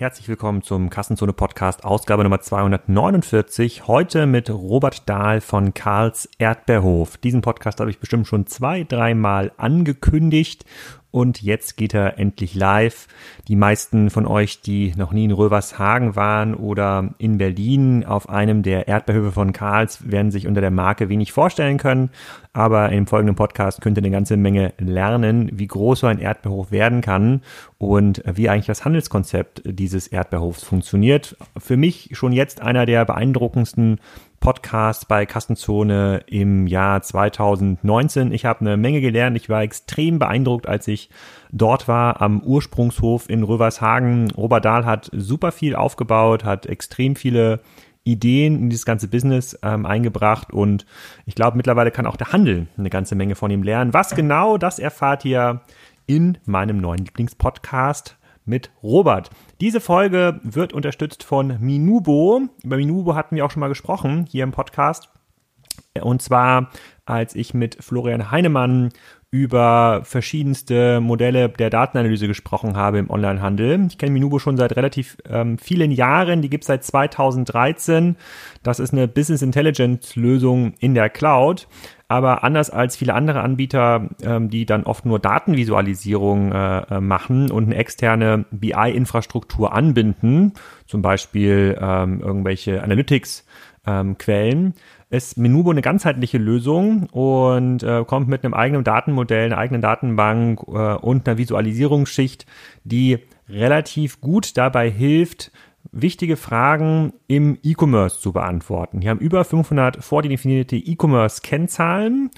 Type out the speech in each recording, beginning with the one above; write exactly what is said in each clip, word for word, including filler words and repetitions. Herzlich willkommen zum Kassenzone-Podcast, Ausgabe Nummer zweihundertneunundvierzig. Heute mit Robert Dahl von Karls Erdbeerhof. Diesen Podcast habe ich bestimmt schon zwei, dreimal angekündigt. Und jetzt geht er endlich live. Die meisten von euch, die noch nie in Rövershagen waren oder in Berlin auf einem der Erdbeerhöfe von Karls, werden sich unter der Marke wenig vorstellen können. Aber im folgenden Podcast könnt ihr eine ganze Menge lernen, wie groß so ein Erdbeerhof werden kann und wie eigentlich das Handelskonzept dieses Erdbeerhofs funktioniert. Für mich schon jetzt einer der beeindruckendsten Podcast bei Kassenzone im Jahr zweitausendneunzehn. Ich habe eine Menge gelernt. Ich war extrem beeindruckt, als ich dort war am Ursprungshof in Rövershagen. Robert Dahl hat super viel aufgebaut, hat extrem viele Ideen in dieses ganze Business ähm, eingebracht und ich glaube, mittlerweile kann auch der Handel eine ganze Menge von ihm lernen. Was genau, das erfahrt ihr in meinem neuen Lieblingspodcast mit Robert. Diese Folge wird unterstützt von Minubo. Über Minubo hatten wir auch schon mal gesprochen hier im Podcast. Und zwar, als ich mit Florian Heinemann über verschiedenste Modelle der Datenanalyse gesprochen habe im Onlinehandel. Ich kenne Minubo schon seit relativ ähm, vielen Jahren. Die gibt es seit zweitausenddreizehn. Das ist eine Business Intelligence Lösung in der Cloud. Aber anders als viele andere Anbieter, ähm, die dann oft nur Datenvisualisierung äh, machen und eine externe B I-Infrastruktur anbinden, zum Beispiel ähm, irgendwelche Analytics-Quellen, ähm, ist Minubo eine ganzheitliche Lösung und äh, kommt mit einem eigenen Datenmodell, einer eigenen Datenbank äh, und einer Visualisierungsschicht, die relativ gut dabei hilft, wichtige Fragen im E-Commerce zu beantworten. Hier haben über fünfhundert vordefinierte E-Commerce-Kennzahlen.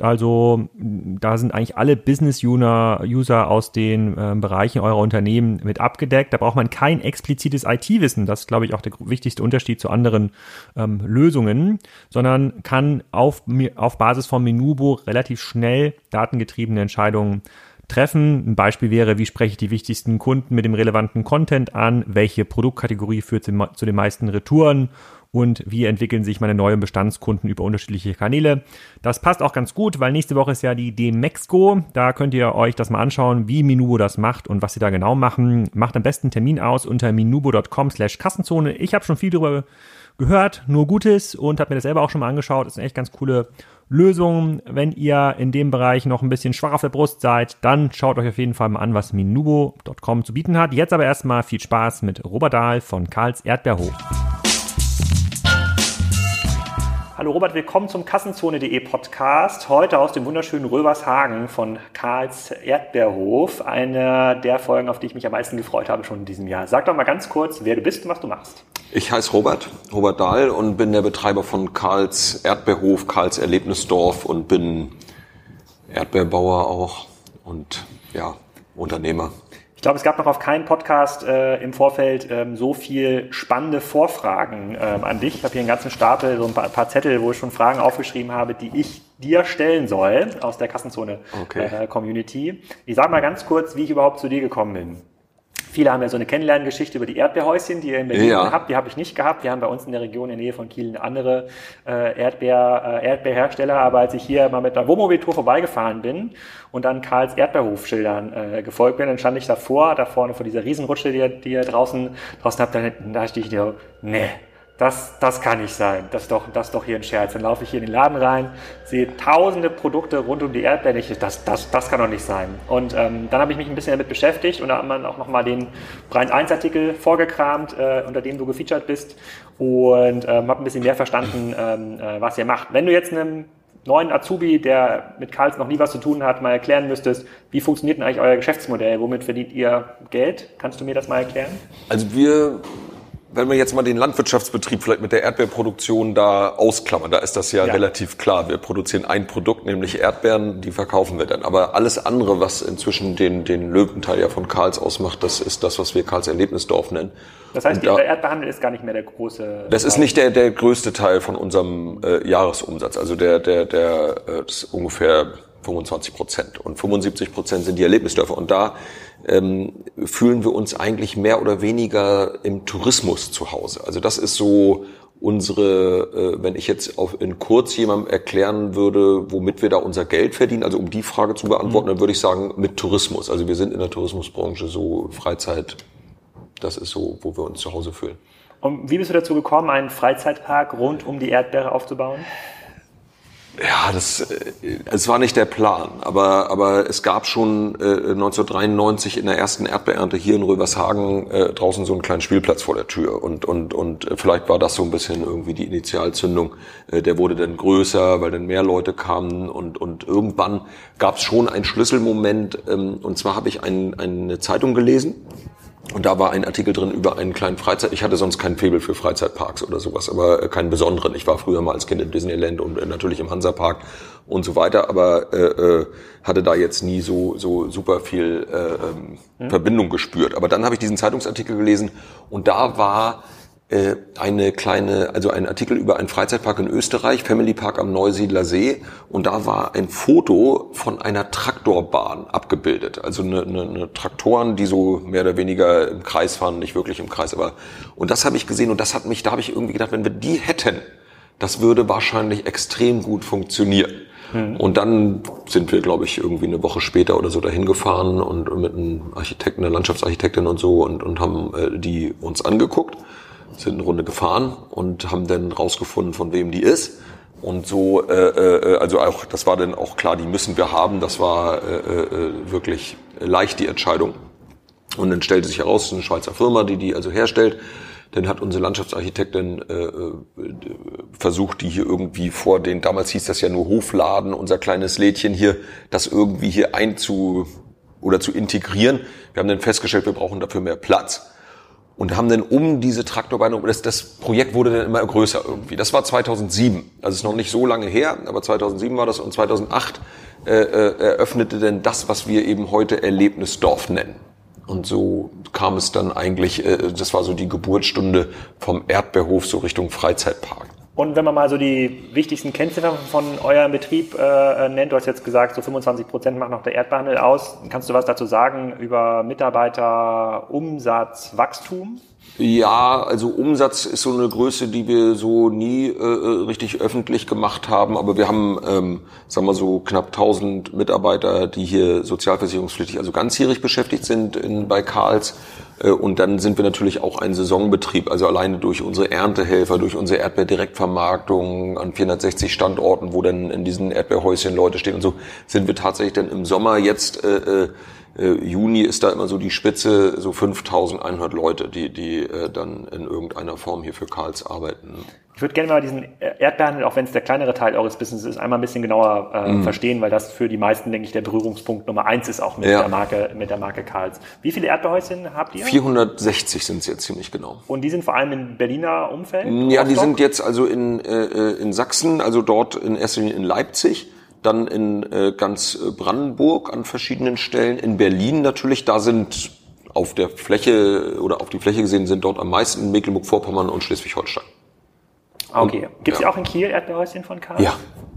Also da sind eigentlich alle Business-User aus den äh, Bereichen eurer Unternehmen mit abgedeckt. Da braucht man kein explizites I T-Wissen. Das ist, glaube ich, auch der wichtigste Unterschied zu anderen ähm, Lösungen, sondern kann auf, auf Basis von Minubo relativ schnell datengetriebene Entscheidungen treffen. Ein Beispiel wäre, wie spreche ich die wichtigsten Kunden mit dem relevanten Content an, welche Produktkategorie führt zu den meisten Retouren und wie entwickeln sich meine neuen Bestandskunden über unterschiedliche Kanäle. Das passt auch ganz gut, weil nächste Woche ist ja die Demexco. Da könnt ihr euch das mal anschauen, wie Minubo das macht und was sie da genau machen. Macht am besten einen Termin aus unter minubo dot com slash Kassenzone. Ich habe schon viel darüber gehört, nur Gutes, und habe mir das selber auch schon mal angeschaut. Das sind echt ganz coole Lösungen. Wenn ihr in dem Bereich noch ein bisschen schwach auf der Brust seid, dann schaut euch auf jeden Fall mal an, was minubo dot com zu bieten hat. Jetzt aber erstmal viel Spaß mit Robert Dahl von Karls Erdbeerhof. Hallo Robert, willkommen zum Kassenzone.de Podcast. Heute aus dem wunderschönen Rövershagen von Karls Erdbeerhof. Eine der Folgen, auf die ich mich am meisten gefreut habe schon in diesem Jahr. Sag doch mal ganz kurz, wer du bist und was du machst. Ich heiße Robert, Robert Dahl, und bin der Betreiber von Karls Erdbeerhof, Karls Erlebnisdorf und bin Erdbeerbauer auch und ja, Unternehmer. Ich glaube, es gab noch auf keinem Podcast äh, im Vorfeld ähm, so viel spannende Vorfragen ähm, an dich. Ich habe hier einen ganzen Stapel, so ein paar, ein paar Zettel, wo ich schon Fragen aufgeschrieben habe, die ich dir stellen soll aus der Kassenzone-Community. Okay. Äh, ich sage mal ganz kurz, wie ich überhaupt zu dir gekommen bin. Viele haben ja so eine Kennenlerngeschichte über die Erdbeerhäuschen, die ihr in Berlin ja. habt. Die habe ich nicht gehabt. Wir haben bei uns in der Region in der Nähe von Kiel eine andere äh, Erdbeer, äh, Erdbeerhersteller. Aber als ich hier mal mit einer Wohnmobiltour vorbeigefahren bin und dann Karls Erdbeerhof-Schildern äh, gefolgt bin, dann stand ich davor, da vorne vor dieser Riesenrutsche, die ihr, die ihr draußen, draußen habt, dann, da stehe ich dir, nee. Das, das kann nicht sein. Das ist doch, das ist doch hier ein Scherz. Dann laufe ich hier in den Laden rein, sehe tausende Produkte rund um die Erdbeeren. Das, das, das kann doch nicht sein. Und ähm, dann habe ich mich ein bisschen damit beschäftigt und da hat man auch nochmal den Brand eins Artikel vorgekramt, äh, unter dem du gefeatured bist, und ähm, habe ein bisschen mehr verstanden, ähm, äh, was ihr macht. Wenn du jetzt einem neuen Azubi, der mit Karls noch nie was zu tun hat, mal erklären müsstest, wie funktioniert denn eigentlich euer Geschäftsmodell? Womit verdient ihr Geld? Kannst du mir das mal erklären? Also wir... Wenn wir jetzt mal den Landwirtschaftsbetrieb vielleicht mit der Erdbeerproduktion da ausklammern, da ist das ja, ja relativ klar. Wir produzieren ein Produkt, nämlich Erdbeeren, die verkaufen wir dann. Aber alles andere, was inzwischen den, den Löwenteil ja von Karls ausmacht, das ist das, was wir Karls Erlebnisdorf nennen. Das heißt, da, der Erdbeerhandel ist gar nicht mehr der große... Das ist nicht der, der größte Teil von unserem äh, Jahresumsatz. Also der, der, der, äh, das ist ungefähr fünfundzwanzig Prozent. Und fünfundsiebzig Prozent sind die Erlebnisdörfer. Und da ähm, fühlen wir uns eigentlich mehr oder weniger im Tourismus zu Hause. Also das ist so unsere, äh, wenn ich jetzt auf, in kurz jemandem erklären würde, womit wir da unser Geld verdienen, also um die Frage zu beantworten, mhm. dann würde ich sagen, mit Tourismus. Also wir sind in der Tourismusbranche so Freizeit, das ist so, wo wir uns zu Hause fühlen. Und wie bist du dazu gekommen, einen Freizeitpark rund um die Erdbeere aufzubauen? Ja, das, es war nicht der Plan, aber, aber es gab schon äh, neunzehnhundertdreiundneunzig in der ersten Erdbeerernte hier in Rövershagen äh, draußen so einen kleinen Spielplatz vor der Tür und, und, und vielleicht war das so ein bisschen irgendwie die Initialzündung. Äh, der wurde dann größer, weil dann mehr Leute kamen und, und irgendwann gab es schon einen Schlüsselmoment ähm, und zwar habe ich ein, eine Zeitung gelesen. Und da war ein Artikel drin über einen kleinen Freizeit... Ich hatte sonst keinen Faible für Freizeitparks oder sowas, aber keinen besonderen. Ich war früher mal als Kind im Disneyland und natürlich im Hansa-Park und so weiter, aber äh, hatte da jetzt nie so so super viel äh, hm. Verbindung gespürt. Aber dann habe ich diesen Zeitungsartikel gelesen und da war äh, eine kleine, also ein Artikel über einen Freizeitpark in Österreich, Family Park am Neusiedlersee, und da war ein Foto von einer Traktorbahn abgebildet, also eine, eine, eine Traktoren, die so mehr oder weniger im Kreis fahren, nicht wirklich im Kreis, aber und das habe ich gesehen und das hat mich, da habe ich irgendwie gedacht, wenn wir die hätten, das würde wahrscheinlich extrem gut funktionieren. Hm. Und dann sind wir, glaube ich, irgendwie eine Woche später oder so dahin gefahren und mit einem Architekten, einer Landschaftsarchitektin und so und und haben äh, die uns angeguckt. Sind eine Runde gefahren und haben dann rausgefunden, von wem die ist. Und so, äh, äh, also auch, das war dann auch klar, die müssen wir haben. Das war äh, äh, wirklich leicht, die Entscheidung. Und dann stellte sich heraus, es ist eine Schweizer Firma, die die also herstellt. Dann hat unsere Landschaftsarchitektin äh, versucht, die hier irgendwie vor den, damals hieß das ja nur Hofladen, unser kleines Lädchen hier, das irgendwie hier einzu oder zu integrieren. Wir haben dann festgestellt, wir brauchen dafür mehr Platz. Und haben dann um diese Traktorbahn, das, das Projekt wurde dann immer größer irgendwie. Das war zweitausendsieben, also ist noch nicht so lange her, aber zweitausendsieben war das und zweitausendacht äh, äh, eröffnete dann das, was wir eben heute Erlebnisdorf nennen. Und so kam es dann eigentlich, äh, das war so die Geburtsstunde vom Erdbeerhof so Richtung Freizeitpark. Und wenn man mal so die wichtigsten Kennziffern von eurem Betrieb äh, nennt, du hast jetzt gesagt, so fünfundzwanzig Prozent macht noch der Erdbeerhandel aus. Kannst du was dazu sagen über Mitarbeiter, Umsatz, Wachstum? Ja, also Umsatz ist so eine Größe, die wir so nie äh, richtig öffentlich gemacht haben. Aber wir haben, ähm, sagen wir so, knapp tausend Mitarbeiter, die hier sozialversicherungspflichtig, also ganzjährig beschäftigt sind in, bei Karls. Und dann sind wir natürlich auch ein Saisonbetrieb, also alleine durch unsere Erntehelfer, durch unsere Erdbeerdirektvermarktung an vierhundertsechzig Standorten, wo dann in diesen Erdbeerhäuschen Leute stehen und so, sind wir tatsächlich dann im Sommer jetzt, äh, äh, Juni ist da immer so die Spitze, so fünftausendeinhundert Leute, die die äh, dann in irgendeiner Form hier für Karls arbeiten. Ich würde gerne mal diesen Erdbeerhandel, auch wenn es der kleinere Teil eures Business ist, einmal ein bisschen genauer äh, mhm. verstehen, weil das für die meisten, denke ich, der Berührungspunkt Nummer eins ist auch mit, ja. der Marke, mit der Marke Karls. Wie viele Erdbeerhäuschen habt ihr? vierhundertsechzig sind es jetzt ziemlich genau. Und die sind vor allem im Berliner Umfeld? Ja, Rostock? Die sind jetzt also in, äh, in Sachsen, also dort in erster Linie in Leipzig, dann in äh, ganz Brandenburg an verschiedenen Stellen, in Berlin natürlich, da sind auf der Fläche oder auf die Fläche gesehen sind dort am meisten Mecklenburg-Vorpommern und Schleswig-Holstein. Okay. Gibt es ja. auch in Kiel Erdbeerhäuschen von Karls? Ja.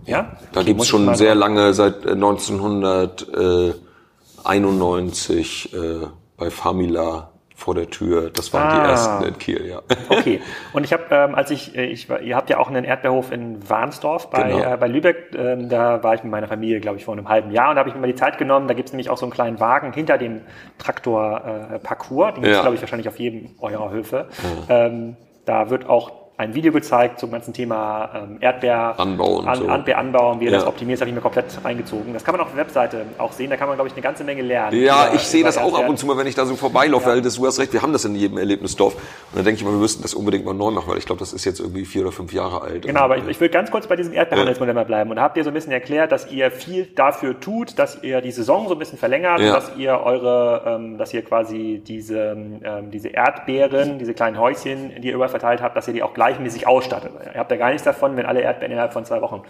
ja. Da okay, gibt es schon sehr lange, seit neunzehnhunderteinundneunzig äh, bei Familila vor der Tür. Das waren ah. die ersten in Kiel, ja. Okay. Und ich habe, ähm, als ich, ich, ihr habt ja auch einen Erdbeerhof in Warnsdorf bei, genau. äh, bei Lübeck. Ähm, da war ich mit meiner Familie, glaube ich, vor einem halben Jahr und da habe ich mir mal die Zeit genommen. Da gibt es nämlich auch so einen kleinen Wagen hinter dem Traktorparcours. Äh, den ja. gibt es, glaube ich, wahrscheinlich auf jedem eurer Höfe. Mhm. Ähm, da wird auch ein Video gezeigt zum ganzen Thema ähm, Erdbeer, Anbau und An, so. Erdbeeranbau und wie ihr ja. das optimiert, das habe ich mir komplett reingezogen. Das kann man auf der Webseite auch sehen, da kann man, glaube ich, eine ganze Menge lernen. Ja, über, ich sehe das Erdbeeren. Auch ab und zu mal, wenn ich da so vorbeilaufe, ja. weil das, du hast recht, wir haben das in jedem Erlebnisdorf. Und dann denke ich mal, wir müssten das unbedingt mal neu machen, weil ich glaube, das ist jetzt irgendwie vier oder fünf Jahre alt. Genau, aber ich, ich will ganz kurz bei diesem Erdbeerhandelsmodell ja. mal bleiben. Und da habt ihr so ein bisschen erklärt, dass ihr viel dafür tut, dass ihr die Saison so ein bisschen verlängert, ja. dass ihr eure, ähm, dass ihr quasi diese, ähm, diese Erdbeeren, diese kleinen Häuschen, die ihr überall verteilt habt, dass ihr die auch gleich gleichmäßig ausstattet. Ihr habt ja gar nichts davon, wenn alle Erdbeeren innerhalb von zwei Wochen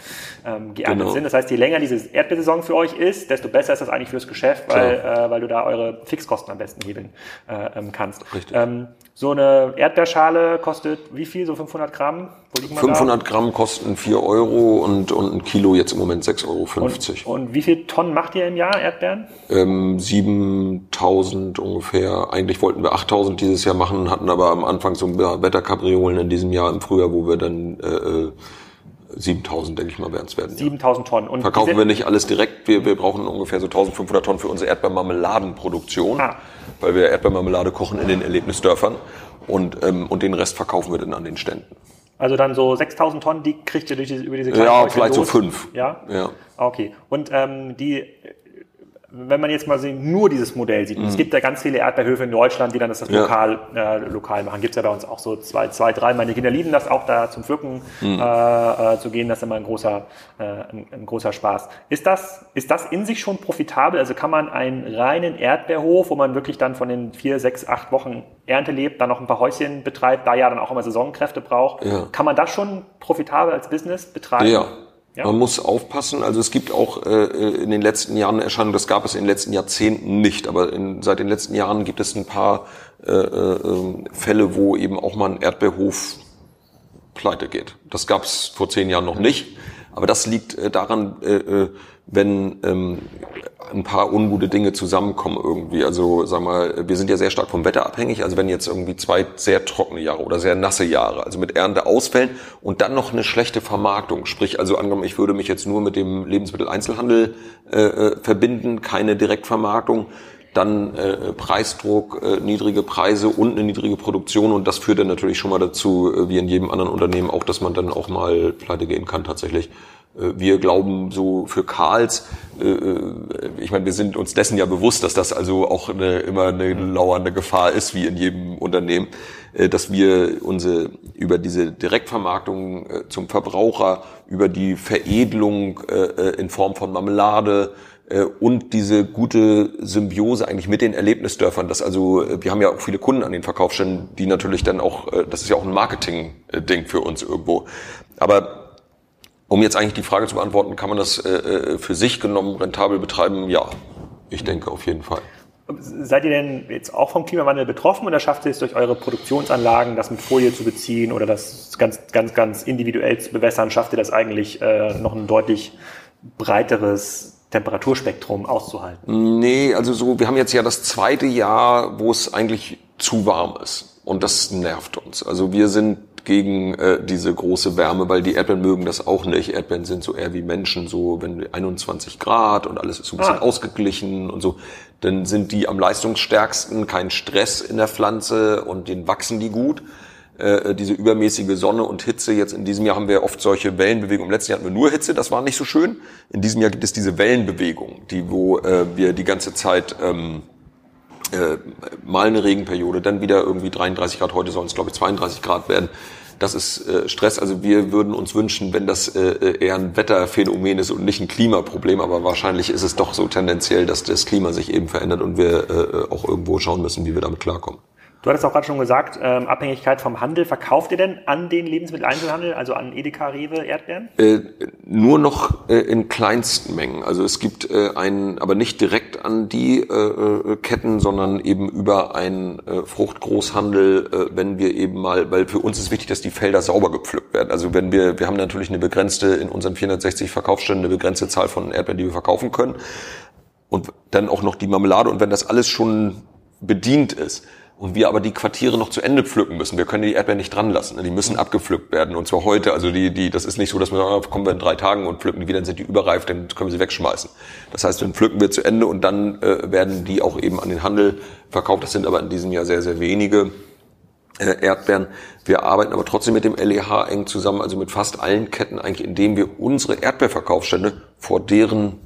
ähm, geerntet genau. sind. Das heißt, je länger diese Erdbeersaison für euch ist, desto besser ist das eigentlich fürs Geschäft, weil, äh, weil du da eure Fixkosten am besten hebeln äh, kannst. Richtig. Ähm, so eine Erdbeerschale kostet wie viel? So fünfhundert Gramm? Wo liegt man fünfhundert da? Gramm kosten vier Euro und, und ein Kilo jetzt im Moment sechs Euro fünfzig. Und, und wie viel Tonnen macht ihr im Jahr Erdbeeren? Ähm, siebentausend ungefähr. Eigentlich wollten wir achttausend dieses Jahr machen, hatten aber am Anfang so ein paar Wetterkapriolen in diesem Jahr im Frühjahr, wo wir dann äh, siebentausend, denke ich mal, werden es werden. siebentausend Tonnen. Und verkaufen wir nicht alles direkt. Wir, wir brauchen ungefähr so eintausendfünfhundert Tonnen für unsere Erdbeermarmeladenproduktion, ah. weil wir Erdbeermarmelade kochen in den Erlebnisdörfern. Und, ähm, und den Rest verkaufen wir dann an den Ständen. Also dann so sechstausend Tonnen, die kriegt ihr durch diese, über diese kleinen Ja, Leute vielleicht los. So fünf. Ja? Ja. Okay. Und ähm, die... Wenn man jetzt mal sehen, nur dieses Modell sieht, mhm. es gibt ja ganz viele Erdbeerhöfe in Deutschland, die dann das, das ja. lokal, äh, lokal machen. Gibt es ja bei uns auch so zwei, zwei, drei. Meine Kinder lieben das auch, da zum Pflücken mhm. äh, äh, zu gehen. Das ist immer ein großer, äh, ein, ein großer Spaß. Ist das, ist das in sich schon profitabel? Also kann man einen reinen Erdbeerhof, wo man wirklich dann von den vier, sechs, acht Wochen Ernte lebt, dann noch ein paar Häuschen betreibt, da ja dann auch immer Saisonkräfte braucht, ja. kann man das schon profitabel als Business betreiben? Ja. Ja. Man muss aufpassen, also es gibt auch äh, in den letzten Jahren eine Erscheinung, das gab es in den letzten Jahrzehnten nicht, aber in, seit den letzten Jahren gibt es ein paar äh, äh, Fälle, wo eben auch mal ein Erdbeerhof pleite geht. Das gab es vor zehn Jahren noch nicht, aber das liegt äh, daran, äh, äh, wenn ähm, ein paar ungute Dinge zusammenkommen irgendwie. Also sag mal, wir sind ja sehr stark vom Wetter abhängig, also wenn jetzt irgendwie zwei sehr trockene Jahre oder sehr nasse Jahre, also mit Ernteausfällen und dann noch eine schlechte Vermarktung, sprich also angenommen, ich würde mich jetzt nur mit dem Lebensmitteleinzelhandel äh, verbinden, keine Direktvermarktung, dann äh, Preisdruck, äh, niedrige Preise und eine niedrige Produktion, und das führt dann natürlich schon mal dazu, äh, wie in jedem anderen Unternehmen auch, dass man dann auch mal pleite gehen kann tatsächlich. Wir glauben so für Karls, ich meine, wir sind uns dessen ja bewusst, dass das also auch eine, immer eine lauernde Gefahr ist, wie in jedem Unternehmen, dass wir unsere über diese Direktvermarktung zum Verbraucher, über die Veredelung in Form von Marmelade und diese gute Symbiose eigentlich mit den Erlebnisdörfern, dass also wir haben ja auch viele Kunden an den Verkaufsständen, die natürlich dann auch, das ist ja auch ein Marketing-Ding für uns irgendwo, aber um jetzt eigentlich die Frage zu beantworten, kann man das äh, für sich genommen rentabel betreiben? Ja, ich denke auf jeden Fall. Seid ihr denn jetzt auch vom Klimawandel betroffen oder schafft ihr es durch eure Produktionsanlagen, das mit Folie zu beziehen oder das ganz, ganz, ganz individuell zu bewässern? Schafft ihr das eigentlich äh, noch ein deutlich breiteres Temperaturspektrum auszuhalten? Nee, also so, wir haben jetzt ja das zweite Jahr, wo es eigentlich zu warm ist und das nervt uns. Also wir sind gegen äh, diese große Wärme, weil die Erdbeeren mögen das auch nicht. Erdbeeren sind so eher wie Menschen, so wenn einundzwanzig Grad und alles ist so ein bisschen ah. ausgeglichen und so, dann sind die am leistungsstärksten, kein Stress in der Pflanze und denen wachsen die gut. Äh, diese übermäßige Sonne und Hitze, jetzt in diesem Jahr haben wir oft solche Wellenbewegungen. Im letzten Jahr hatten wir nur Hitze, das war nicht so schön. In diesem Jahr gibt es diese Wellenbewegung, die wo äh, wir die ganze Zeit... Ähm, Äh, mal eine Regenperiode, dann wieder irgendwie dreiunddreißig Grad, heute sollen es glaube ich zweiunddreißig Grad werden. Das ist äh, Stress, also wir würden uns wünschen, wenn das äh, eher ein Wetterphänomen ist und nicht ein Klimaproblem, aber wahrscheinlich ist es doch so tendenziell, dass das Klima sich eben verändert und wir äh, auch irgendwo schauen müssen, wie wir damit klarkommen. Du hattest auch gerade schon gesagt, ähm, Abhängigkeit vom Handel. Verkauft ihr denn an den Lebensmitteleinzelhandel, also an Edeka, Rewe, Erdbeeren? Äh, nur noch äh, in kleinsten Mengen. Also es gibt äh, einen, aber nicht direkt an die äh, Ketten, sondern eben über einen äh, Fruchtgroßhandel, äh, wenn wir eben mal, weil für uns ist wichtig, dass die Felder sauber gepflückt werden. Also wenn wir, wir haben natürlich eine begrenzte, in unseren vierhundertsechzig Verkaufsständen, eine begrenzte Zahl von Erdbeeren, die wir verkaufen können. Und dann auch noch die Marmelade. Und wenn das alles schon bedient ist, und wir aber die Quartiere noch zu Ende pflücken müssen. Wir können die Erdbeeren nicht dran lassen. Die müssen abgepflückt werden. Und zwar heute. Also die, die, das ist nicht so, dass wir sagen, kommen wir in drei Tagen und pflücken die wieder, dann sind die überreif, dann können wir sie wegschmeißen. Das heißt, dann pflücken wir zu Ende und dann äh, werden die auch eben an den Handel verkauft. Das sind aber in diesem Jahr sehr, sehr wenige äh, Erdbeeren. Wir arbeiten aber trotzdem mit dem L E H eng zusammen, also mit fast allen Ketten eigentlich, indem wir unsere Erdbeerverkaufsstände vor deren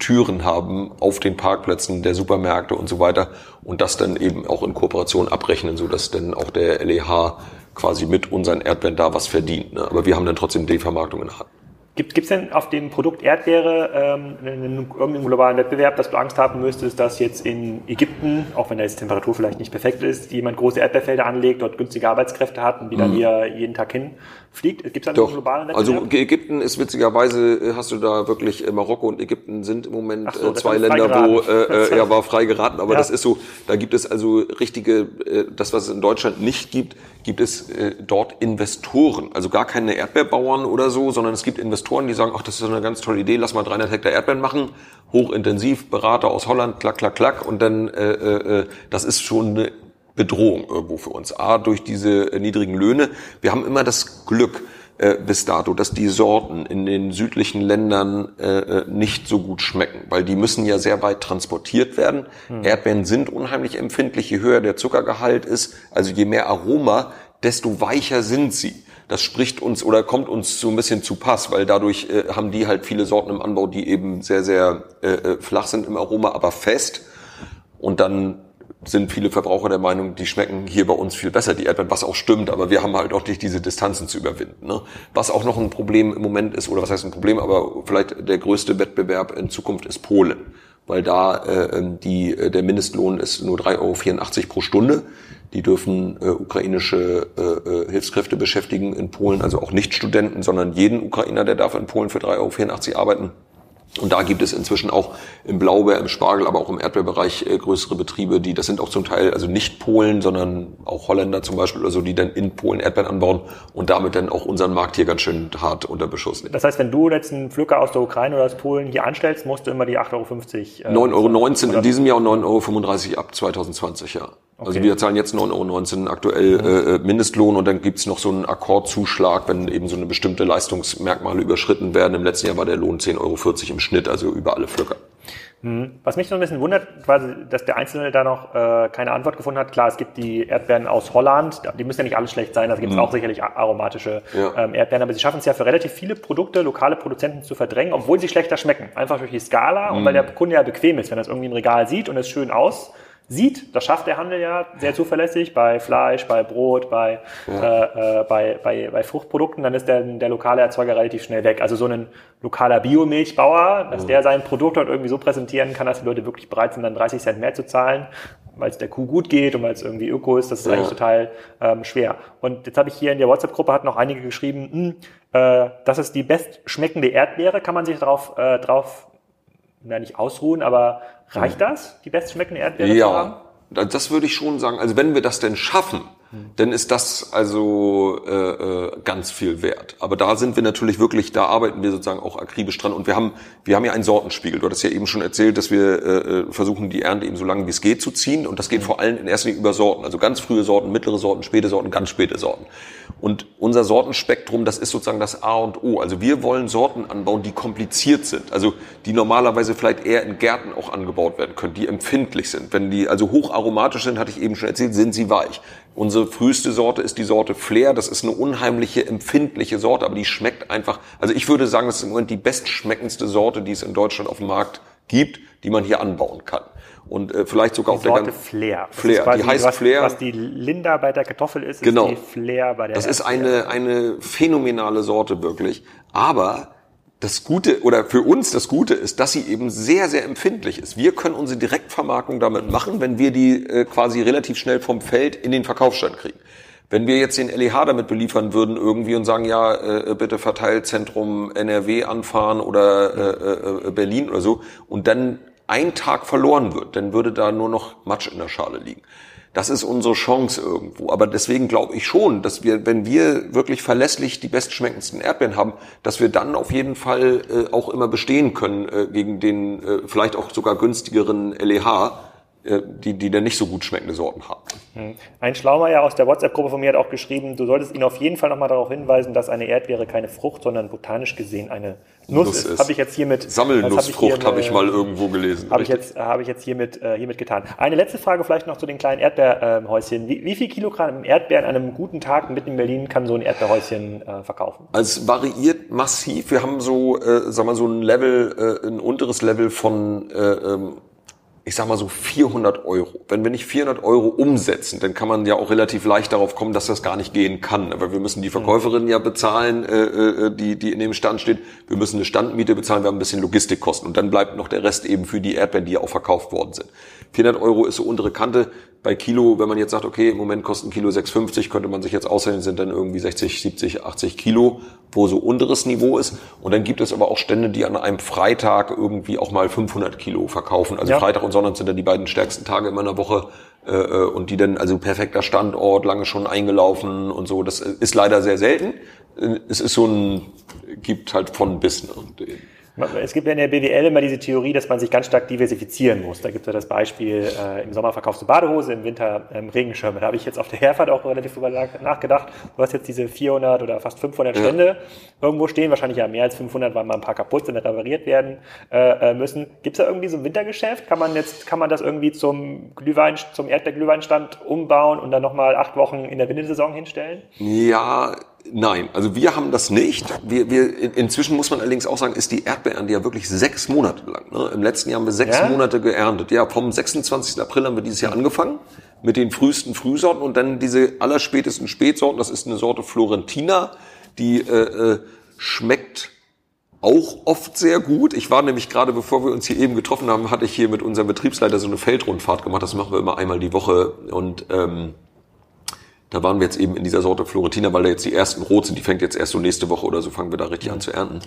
Türen haben auf den Parkplätzen der Supermärkte und so weiter und das dann eben auch in Kooperation abrechnen, sodass dann auch der L E H quasi mit unseren Erdbeeren da was verdient. Ne? Aber wir haben dann trotzdem die Vermarktung in der Hand. Gibt es denn auf dem Produkt Erdbeere ähm, einen, irgendeinen globalen Wettbewerb, dass du Angst haben müsstest, dass jetzt in Ägypten, auch wenn da jetzt die Temperatur vielleicht nicht perfekt ist, jemand große Erdbeerfelder anlegt, dort günstige Arbeitskräfte hat und die dann mhm. hier jeden Tag hinfliegt? Gibt es da einen Doch. globalen Wettbewerb? Also Ägypten ist witzigerweise, hast du da wirklich, Marokko und Ägypten sind im Moment so, äh, zwei Länder, wo, äh, äh, ja, war frei geraten, aber ja. das ist so, da gibt es also richtige, äh, das was es in Deutschland nicht gibt, gibt es äh, dort Investoren, also gar keine Erdbeerbauern oder so, sondern es gibt Investoren, die sagen, ach, das ist eine ganz tolle Idee, lass mal dreihundert Hektar Erdbeeren machen, hochintensiv, Berater aus Holland, klack, klack, klack und dann, äh, äh, das ist schon eine Bedrohung irgendwo für uns. A, durch diese niedrigen Löhne. Wir haben immer das Glück, äh, bis dato, dass die Sorten in den südlichen Ländern äh, nicht so gut schmecken, weil die müssen ja sehr weit transportiert werden. Hm. Erdbeeren sind unheimlich empfindlich, je höher der Zuckergehalt ist, also je mehr Aroma, desto weicher sind sie. Das spricht uns oder kommt uns so ein bisschen zu Pass, weil dadurch äh, haben die halt viele Sorten im Anbau, die eben sehr, sehr äh, flach sind im Aroma, aber fest. Und dann sind viele Verbraucher der Meinung, die schmecken hier bei uns viel besser, die Erdbeeren, was auch stimmt, aber wir haben halt auch nicht diese Distanzen zu überwinden. Ne? Was auch noch ein Problem im Moment ist, oder was heißt ein Problem, aber vielleicht der größte Wettbewerb in Zukunft ist Polen, weil da äh, die der Mindestlohn ist nur drei Euro vierundachtzig pro Stunde. Die dürfen äh, ukrainische äh, Hilfskräfte beschäftigen in Polen, also auch nicht Studenten, sondern jeden Ukrainer, der darf in Polen für drei Euro vierundachtzig arbeiten. Und da gibt es inzwischen auch im Blaubeer, im Spargel, aber auch im Erdbeerbereich äh, größere Betriebe, die, das sind auch zum Teil also nicht Polen, sondern auch Holländer zum Beispiel, also die dann in Polen Erdbeeren anbauen und damit dann auch unseren Markt hier ganz schön hart unter Beschuss nehmen. Das heißt, wenn du jetzt einen Pflücker aus der Ukraine oder aus Polen hier anstellst, musst du immer die acht Euro fünfzig... Äh, neun Euro neunzehn in diesem Jahr und neun Euro fünfunddreißig ab zwanzig zwanzig, ja. Okay. Also wir zahlen jetzt neun Euro neunzehn aktuell äh, Mindestlohn und dann gibt's noch so einen Akkordzuschlag, wenn eben so eine bestimmte Leistungsmerkmale überschritten werden. Im letzten Jahr war der Lohn zehn Euro vierzig im Schnitt, also über alle Pflücker. Was mich so ein bisschen wundert, quasi, dass der Einzelne da noch äh, keine Antwort gefunden hat. Klar, es gibt die Erdbeeren aus Holland, die müssen ja nicht alles schlecht sein, da gibt es mm. auch sicherlich aromatische ja. ähm, Erdbeeren, aber sie schaffen es ja für relativ viele Produkte, lokale Produzenten zu verdrängen, obwohl sie schlechter schmecken. Einfach durch die Skala mm. und weil der Kunde ja bequem ist, wenn er es irgendwie im Regal sieht und es schön aus. Sieht, das schafft der Handel ja sehr zuverlässig bei Fleisch, bei Brot, bei, ja. äh, bei, bei, bei Fruchtprodukten, dann ist der, der lokale Erzeuger relativ schnell weg. Also so ein lokaler Biomilchbauer, dass mhm. der sein Produkt dort irgendwie so präsentieren kann, dass die Leute wirklich bereit sind, dann dreißig Cent mehr zu zahlen, weil es der Kuh gut geht und weil es irgendwie öko ist, das ist ja. eigentlich total ähm, schwer. Und jetzt habe ich hier in der WhatsApp-Gruppe, hat noch einige geschrieben, mh, äh, das ist die bestschmeckende Erdbeere, kann man sich darauf äh, drauf na, nicht ausruhen, aber reicht das, die bestschmeckende Erdbeere ja, zu haben? Ja, das würde ich schon sagen. Also wenn wir das denn schaffen, hm. dann ist das also äh, ganz viel wert. Aber da sind wir natürlich wirklich, da arbeiten wir sozusagen auch akribisch dran. Und wir haben wir haben ja einen Sortenspiegel. Du hattest ja eben schon erzählt, dass wir äh, versuchen, die Ernte eben so lange wie es geht zu ziehen. Und das geht hm. vor allem in erster Linie über Sorten. Also ganz frühe Sorten, mittlere Sorten, späte Sorten, ganz späte Sorten. Und unser Sortenspektrum, das ist sozusagen das A und O. Also wir wollen Sorten anbauen, die kompliziert sind. Also die normalerweise vielleicht eher in Gärten auch angebaut werden können, die empfindlich sind. Wenn die also hocharomatisch sind, hatte ich eben schon erzählt, sind sie weich. Unsere früheste Sorte ist die Sorte Flair. Das ist eine unheimliche, empfindliche Sorte, aber die schmeckt einfach. Also ich würde sagen, das ist im Moment die bestschmeckendste Sorte, die es in Deutschland auf dem Markt gibt, die man hier anbauen kann. Und äh, vielleicht sogar die auf der ganzen Flair. Flair. Quasi, die heißt was, Flair. Was die Linda bei der Kartoffel ist, ist genau. die Flair bei der. Das ist eine eine phänomenale Sorte wirklich. Aber das Gute oder für uns das Gute ist, dass sie eben sehr sehr empfindlich ist. Wir können unsere Direktvermarktung damit machen, wenn wir die äh, quasi relativ schnell vom Feld in den Verkaufsstand kriegen. Wenn wir jetzt den L E H damit beliefern würden irgendwie und sagen, ja, äh, bitte Verteilzentrum N R W anfahren oder äh, äh, Berlin oder so und dann ein Tag verloren wird, dann würde da nur noch Matsch in der Schale liegen. Das ist unsere Chance irgendwo. Aber deswegen glaube ich schon, dass wir, wenn wir wirklich verlässlich die bestschmeckendsten Erdbeeren haben, dass wir dann auf jeden Fall äh, auch immer bestehen können äh, gegen den äh, vielleicht auch sogar günstigeren L E H, die die dann nicht so gut schmeckende Sorten haben. Ein Schlaumeier aus der WhatsApp-Gruppe von mir hat auch geschrieben, du solltest ihn auf jeden Fall nochmal darauf hinweisen, dass eine Erdbeere keine Frucht, sondern botanisch gesehen eine Nuss, Nuss ist. ist. Habe ich jetzt hiermit... Sammelnussfrucht habe ich, hab ich mal irgendwo gelesen. Habe ich jetzt, hab ich jetzt hiermit, äh, hiermit getan. Eine letzte Frage vielleicht noch zu den kleinen Erdbeerhäuschen. Äh, wie, wie viel Kilogramm Erdbeeren an einem guten Tag mitten in Berlin kann so ein Erdbeerhäuschen äh, verkaufen? Also es variiert massiv. Wir haben so, äh, sagen wir so ein Level, äh, ein unteres Level von... Äh, ähm, ich sag mal so vierhundert Euro. Wenn wir nicht vierhundert Euro umsetzen, dann kann man ja auch relativ leicht darauf kommen, dass das gar nicht gehen kann. Aber wir müssen die Verkäuferin ja bezahlen, äh, die die in dem Stand steht. Wir müssen eine Standmiete bezahlen, wir haben ein bisschen Logistikkosten. Und dann bleibt noch der Rest eben für die Erdbeeren, die ja auch verkauft worden sind. vierhundert Euro ist so untere Kante. Bei Kilo, wenn man jetzt sagt, okay, im Moment kostet ein Kilo sechs fünfzig, könnte man sich jetzt ausrechnen, sind dann irgendwie sechzig, siebzig, achtzig Kilo, wo so unteres Niveau ist. Und dann gibt es aber auch Stände, die an einem Freitag irgendwie auch mal fünfhundert Kilo verkaufen. Also ja. Freitag und Sonntag sind dann die beiden stärksten Tage in meiner Woche. Äh, und die dann, also perfekter Standort, lange schon eingelaufen und so. Das ist leider sehr selten. Es ist so ein, gibt halt von bis. Ne? Es gibt ja in der B W L immer diese Theorie, dass man sich ganz stark diversifizieren muss. Da gibt es ja das Beispiel, äh, im Sommer verkaufst du Badehose, im Winter ähm, Regenschirme. Da habe ich jetzt auf der Herfahrt auch relativ drüber nachgedacht. Du hast jetzt diese vierhundert oder fast fünfhundert Stände ja. irgendwo stehen, wahrscheinlich ja mehr als fünfhundert, weil mal ein paar kaputt sind, repariert werden äh, müssen. Gibt es da irgendwie so ein Wintergeschäft? Kann man jetzt, kann man das irgendwie zum Glühwein, zum Erdbeerglühweinstand umbauen und dann nochmal acht Wochen in der Wintersaison hinstellen? Ja, nein, also wir haben das nicht. Wir, wir, in, inzwischen muss man allerdings auch sagen, ist die Erdbeeren, die ja wirklich sechs Monate lang, ne? Im letzten Jahr haben wir sechs ja? Monate geerntet. Ja, vom sechsundzwanzigsten April haben wir dieses Jahr angefangen mit den frühesten Frühsorten und dann diese allerspätesten Spätsorten. Das ist eine Sorte Florentina, die äh, äh, schmeckt auch oft sehr gut. Ich war nämlich gerade, bevor wir uns hier eben getroffen haben, hatte ich hier mit unserem Betriebsleiter so eine Feldrundfahrt gemacht. Das machen wir immer einmal die Woche und ähm, da waren wir jetzt eben in dieser Sorte Florentina, weil da jetzt die ersten rot sind. Die fängt jetzt erst so nächste Woche oder so, fangen wir da richtig an zu ernten.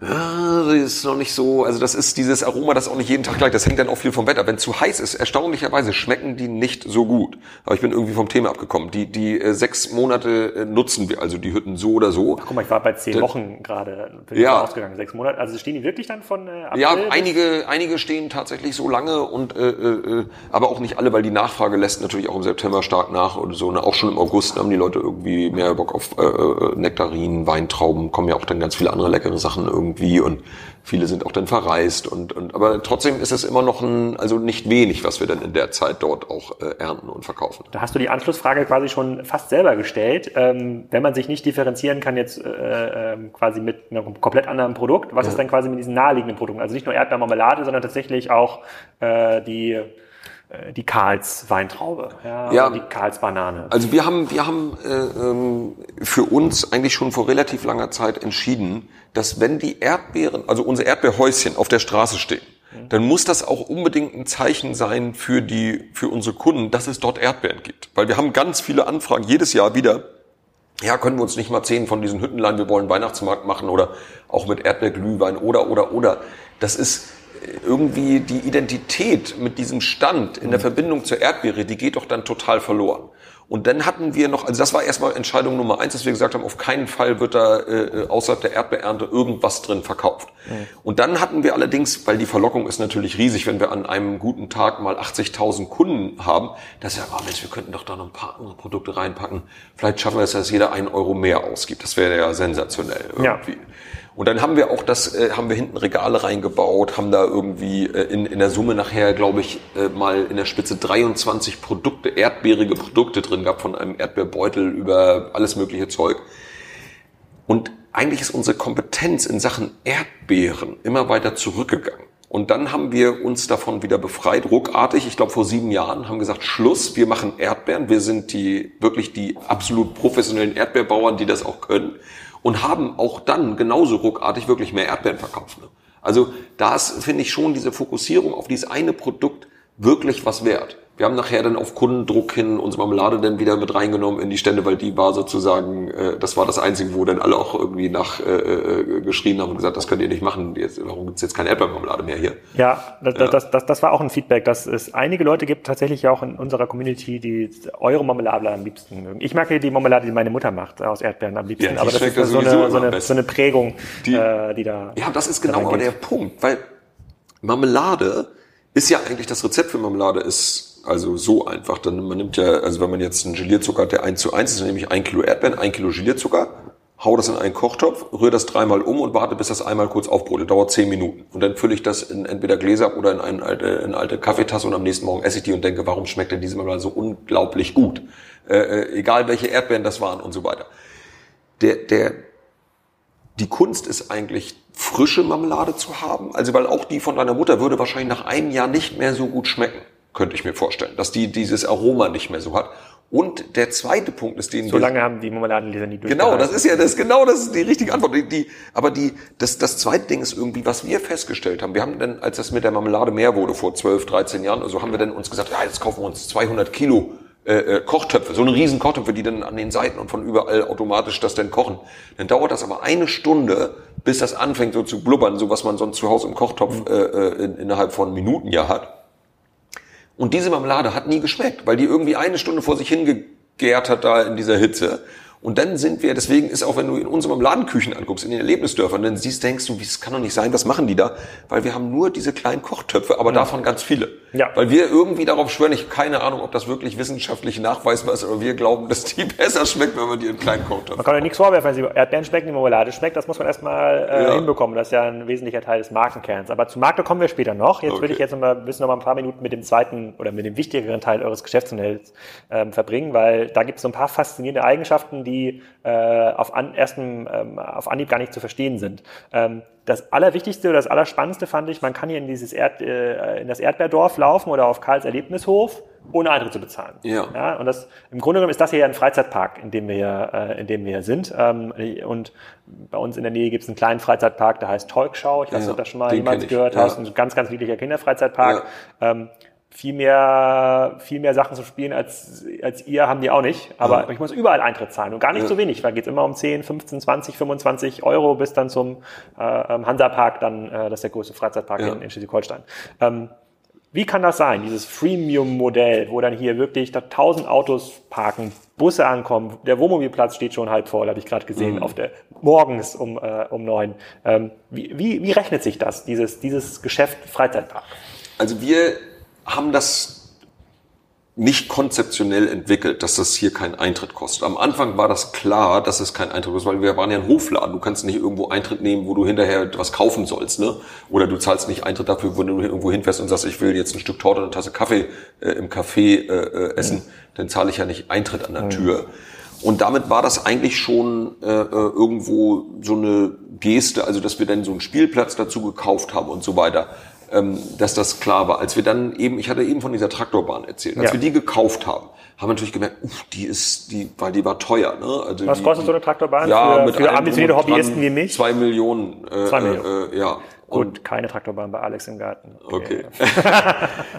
Ja, das ist noch nicht so, also das ist dieses Aroma, das auch nicht jeden Tag gleich, das hängt dann auch viel vom Wetter. Wenn es zu heiß ist, erstaunlicherweise schmecken die nicht so gut. Aber ich bin irgendwie vom Thema abgekommen. Die, die äh, sechs Monate äh, nutzen wir, also die Hütten so oder so. Ach, guck mal, ich war bei zehn da, Wochen gerade, bin ja. ausgegangen, sechs Monate. Also stehen die wirklich dann von äh, April? Ja, einige, einige stehen tatsächlich so lange und, äh, äh, aber auch nicht alle, weil die Nachfrage lässt natürlich auch im September stark nach und so. Ne? Auch schon im August haben die Leute irgendwie mehr Bock auf äh, Nektarinen, Weintrauben, kommen ja auch dann ganz viele andere leckere Sachen irgendwie. Irgendwie und viele sind auch dann verreist und, und aber trotzdem ist es immer noch ein, also nicht wenig, was wir dann in der Zeit dort auch äh, ernten und verkaufen. Da hast du die Anschlussfrage quasi schon fast selber gestellt. Ähm, wenn man sich nicht differenzieren kann jetzt äh, äh, quasi mit einem komplett anderen Produkt, was ja. ist dann quasi mit diesen naheliegenden Produkten? Also nicht nur Erdbeermarmelade, sondern tatsächlich auch äh, die die Karls Weintraube, ja, ja, die Karls Banane. Also wir haben wir haben äh, für uns eigentlich schon vor relativ langer Zeit entschieden, dass wenn die Erdbeeren, also unsere Erdbeerhäuschen auf der Straße stehen, dann muss das auch unbedingt ein Zeichen sein für die für unsere Kunden, dass es dort Erdbeeren gibt, weil wir haben ganz viele Anfragen jedes Jahr wieder. Ja, können wir uns nicht mal zehn von diesen Hütten leihen? Wir wollen einen Weihnachtsmarkt machen oder auch mit Erdbeerglühwein oder oder oder. Das ist irgendwie die Identität mit diesem Stand in der Verbindung zur Erdbeere, die geht doch dann total verloren. Und dann hatten wir noch, also das war erstmal Entscheidung Nummer eins, dass wir gesagt haben, auf keinen Fall wird da äh, außerhalb der Erdbeerernte irgendwas drin verkauft. Mhm. Und dann hatten wir allerdings, weil die Verlockung ist natürlich riesig, wenn wir an einem guten Tag mal achtzigtausend Kunden haben, dass wir sagen, ah Mensch, wir könnten doch da noch ein paar andere Produkte reinpacken. Vielleicht schaffen wir es, dass jeder einen Euro mehr ausgibt. Das wäre ja sensationell irgendwie. Ja. Und dann haben wir auch das, äh, haben wir hinten Regale reingebaut, haben da irgendwie äh, in, in der Summe nachher, glaube ich, äh, mal in der Spitze dreiundzwanzig Produkte, erdbeerige Produkte drin gehabt, von einem Erdbeerbeutel über alles mögliche Zeug. Und eigentlich ist unsere Kompetenz in Sachen Erdbeeren immer weiter zurückgegangen. Und dann haben wir uns davon wieder befreit, ruckartig, ich glaube vor sieben Jahren, haben gesagt, Schluss, wir machen Erdbeeren, wir sind die wirklich die absolut professionellen Erdbeerbauern, die das auch können. Und haben auch dann genauso ruckartig wirklich mehr Erdbeeren verkauft. Also da ist, finde ich, schon diese Fokussierung auf dieses eine Produkt wirklich was wert. Wir haben nachher dann auf Kundendruck hin unsere Marmelade dann wieder mit reingenommen in die Stände, weil die war sozusagen, äh, das war das Einzige, wo dann alle auch irgendwie nach äh, geschrien haben und gesagt, das könnt ihr nicht machen, jetzt, warum gibt's jetzt keine Erdbeermarmelade mehr hier? Ja, das, ja. Das, das, das war auch ein Feedback, dass es einige Leute gibt, tatsächlich auch in unserer Community, die eure Marmelade am liebsten mögen. Ich mag ja die Marmelade, die meine Mutter macht, aus Erdbeeren am liebsten, ja, aber das ist das so, eine, so, eine, so eine Prägung, die, äh, die da... Ja, das ist genau aber der Punkt, weil Marmelade ist ja eigentlich, das Rezept für Marmelade ist... Also so einfach, dann man nimmt ja, also wenn man jetzt einen Gelierzucker hat, der eins zu eins ist, dann nehme ich ein Kilo Erdbeeren, ein Kilo Gelierzucker, hau das in einen Kochtopf, rühre das dreimal um und warte, bis das einmal kurz aufbrodelt. Dauert zehn Minuten. Und dann fülle ich das in entweder Gläser ab oder in eine alte, in eine alte Kaffeetasse und am nächsten Morgen esse ich die und denke, warum schmeckt denn diese Marmelade so unglaublich gut? Äh, egal welche Erdbeeren das waren und so weiter. Der, der, die Kunst ist eigentlich, frische Marmelade zu haben, also weil auch die von deiner Mutter würde wahrscheinlich nach einem Jahr nicht mehr so gut schmecken. Könnte ich mir vorstellen, dass die dieses Aroma nicht mehr so hat. Und der zweite Punkt ist, den so lange haben die Marmeladenleser nie durchgehalten. Genau, das ist ja das genau, das ist die richtige Antwort. Die, die, aber die, das, das zweite Ding ist irgendwie, was wir festgestellt haben. Wir haben dann, als das mit der Marmelade mehr wurde vor zwölf, dreizehn Jahren, also haben wir dann uns gesagt, ja, jetzt kaufen wir uns zweihundert Kilo äh, Kochtöpfe, so einen riesen Kochtöpfe, die dann an den Seiten und von überall automatisch das dann kochen. Dann dauert das aber eine Stunde, bis das anfängt so zu blubbern, so was man sonst zu Hause im Kochtopf äh, in, innerhalb von Minuten ja hat. Und diese Marmelade hat nie geschmeckt, weil die irgendwie eine Stunde vor sich hingegärt hat da in dieser Hitze. Und dann sind wir, deswegen ist auch, wenn du in unserem Laden Küchen anguckst, in den Erlebnisdörfern, dann siehst, denkst du, das kann doch nicht sein, was machen die da? Weil wir haben nur diese kleinen Kochtöpfe, aber ja. davon ganz viele. Ja. Weil wir irgendwie darauf schwören, ich habe keine Ahnung, ob das wirklich wissenschaftlich nachweisbar ist, aber wir glauben, dass die besser schmeckt, wenn man die in kleinen Kochtöpfen. Man kann ja nichts vorwerfen, wenn sie Erdbeeren schmecken, die Marmelade schmeckt, das muss man erstmal äh, ja. hinbekommen. Das ist ja ein wesentlicher Teil des Markenkerns. Aber zu Marke kommen wir später noch. Jetzt okay. will ich jetzt nochmal, müssen noch mal ein paar Minuten mit dem zweiten oder mit dem wichtigeren Teil eures Geschäftsmodells ähm, verbringen, weil da gibt es so ein paar faszinierende Eigenschaften, die äh, auf, an, ersten, ähm, auf Anhieb gar nicht zu verstehen sind. Ähm, das Allerwichtigste oder das Allerspannendste fand ich, man kann hier in, dieses Erd, äh, in das Erdbeerdorf laufen oder auf Karls Erlebnishof, ohne Eintritt zu bezahlen. Ja. Ja, und das, im Grunde genommen ist das hier ein Freizeitpark, in dem wir, äh, in dem wir sind. Ähm, und bei uns in der Nähe gibt es einen kleinen Freizeitpark, der heißt Tolkschau. Ich weiß nicht, ob du das schon mal jemals gehört ja. hast. Ein ganz, ganz niedlicher Kinderfreizeitpark. Ja. Ähm, viel mehr, viel mehr Sachen zu spielen als, als ihr haben die auch nicht. Aber ja. ich muss überall Eintritt zahlen und gar nicht ja. so wenig, weil geht's immer um zehn, fünfzehn, zwanzig, fünfundzwanzig Euro bis dann zum äh, Hansa-Park, dann, äh, das ist der größte Freizeitpark ja. in, in Schleswig-Holstein. Ähm, Wie kann das sein, dieses Freemium-Modell, wo dann hier wirklich da tausend Autos parken, Busse ankommen, der Wohnmobilplatz steht schon halb voll, habe ich gerade gesehen, mhm. auf der morgens um äh, um neun. Ähm, wie, wie, wie rechnet sich das, dieses dieses Geschäft Freizeitpark? Also wir haben das nicht konzeptionell entwickelt, dass das hier keinen Eintritt kostet. Am Anfang war das klar, dass es keinen Eintritt kostet, weil wir waren ja ein Hofladen. Du kannst nicht irgendwo Eintritt nehmen, wo du hinterher was kaufen sollst, ne? Oder du zahlst nicht Eintritt dafür, wenn du irgendwo hinfährst und sagst, ich will jetzt ein Stück Torte und eine Tasse Kaffee äh, im Café äh, essen. Mhm. Dann zahle ich ja nicht Eintritt an der mhm. Tür. Und damit war das eigentlich schon äh, irgendwo so eine Geste, also dass wir dann so einen Spielplatz dazu gekauft haben und so weiter. Dass das klar war. Als wir dann eben, ich hatte eben von dieser Traktorbahn erzählt, als ja. wir die gekauft haben, haben wir natürlich gemerkt, uff, die ist, die, weil die war teuer, ne? Also was die, kostet so eine Traktorbahn ja, für, mit für ambitionierte Hobbyisten wie mich? Zwei Millionen. Äh, Zwei Millionen. Äh, ja. Gut, und keine Traktorbahn bei Alex im Garten. Okay. okay.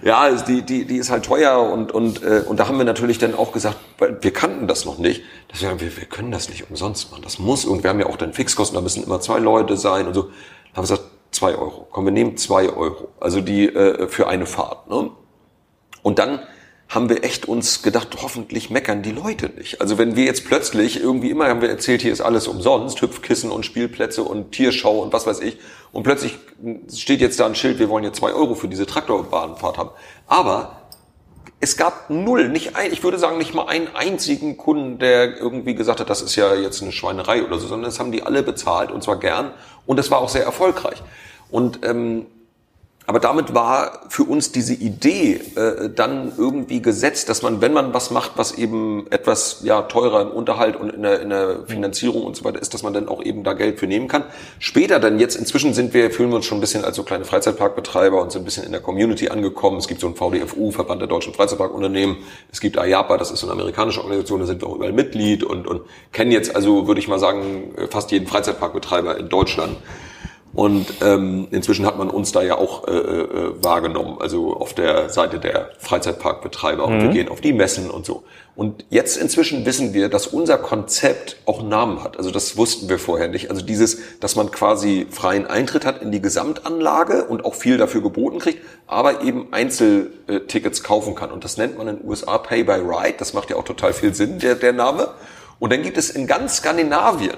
ja, also die, die, die ist halt teuer und, und, äh, und da haben wir natürlich dann auch gesagt, wir kannten das noch nicht, dass wir, wir, wir können das nicht umsonst machen. Das muss, und wir haben ja auch dann Fixkosten, da müssen immer zwei Leute sein und so. Da haben wir gesagt, Zwei Euro. Komm, wir nehmen zwei Euro. Also die äh, für eine Fahrt. Ne? Und dann haben wir echt uns gedacht, hoffentlich meckern die Leute nicht. Also wenn wir jetzt plötzlich irgendwie immer haben wir erzählt, hier ist alles umsonst, Hüpfkissen und Spielplätze und Tierschau und was weiß ich. Und plötzlich steht jetzt da ein Schild, wir wollen jetzt zwei Euro für diese Traktorbahnfahrt haben. Aber es gab null, nicht ein, ich würde sagen, nicht mal einen einzigen Kunden, der irgendwie gesagt hat, das ist ja jetzt eine Schweinerei oder so, sondern das haben die alle bezahlt und zwar gern und das war auch sehr erfolgreich. Und ähm, aber damit war für uns diese Idee äh, dann irgendwie gesetzt, dass man, wenn man was macht, was eben etwas ja teurer im Unterhalt und in der, in der Finanzierung und so weiter ist, dass man dann auch eben da Geld für nehmen kann. Später dann jetzt, inzwischen sind wir, fühlen wir uns schon ein bisschen als so kleine Freizeitparkbetreiber und so ein bisschen in der Community angekommen. Es gibt so ein V D F U, Verband der Deutschen Freizeitparkunternehmen. Es gibt A I A P A, das ist so eine amerikanische Organisation, da sind wir auch überall Mitglied und, und kennen jetzt also, würde ich mal sagen, fast jeden Freizeitparkbetreiber in Deutschland. Und ähm, inzwischen hat man uns da ja auch äh, äh, wahrgenommen, also auf der Seite der Freizeitparkbetreiber. Und mhm. wir gehen auf die Messen und so. Und jetzt inzwischen wissen wir, dass unser Konzept auch einen Namen hat. Also das wussten wir vorher nicht. Also dieses, dass man quasi freien Eintritt hat in die Gesamtanlage und auch viel dafür geboten kriegt, aber eben Einzeltickets kaufen kann. Und das nennt man in den U S A Pay by Ride. Das macht ja auch total viel Sinn, der, der Name. Und dann gibt es in ganz Skandinavien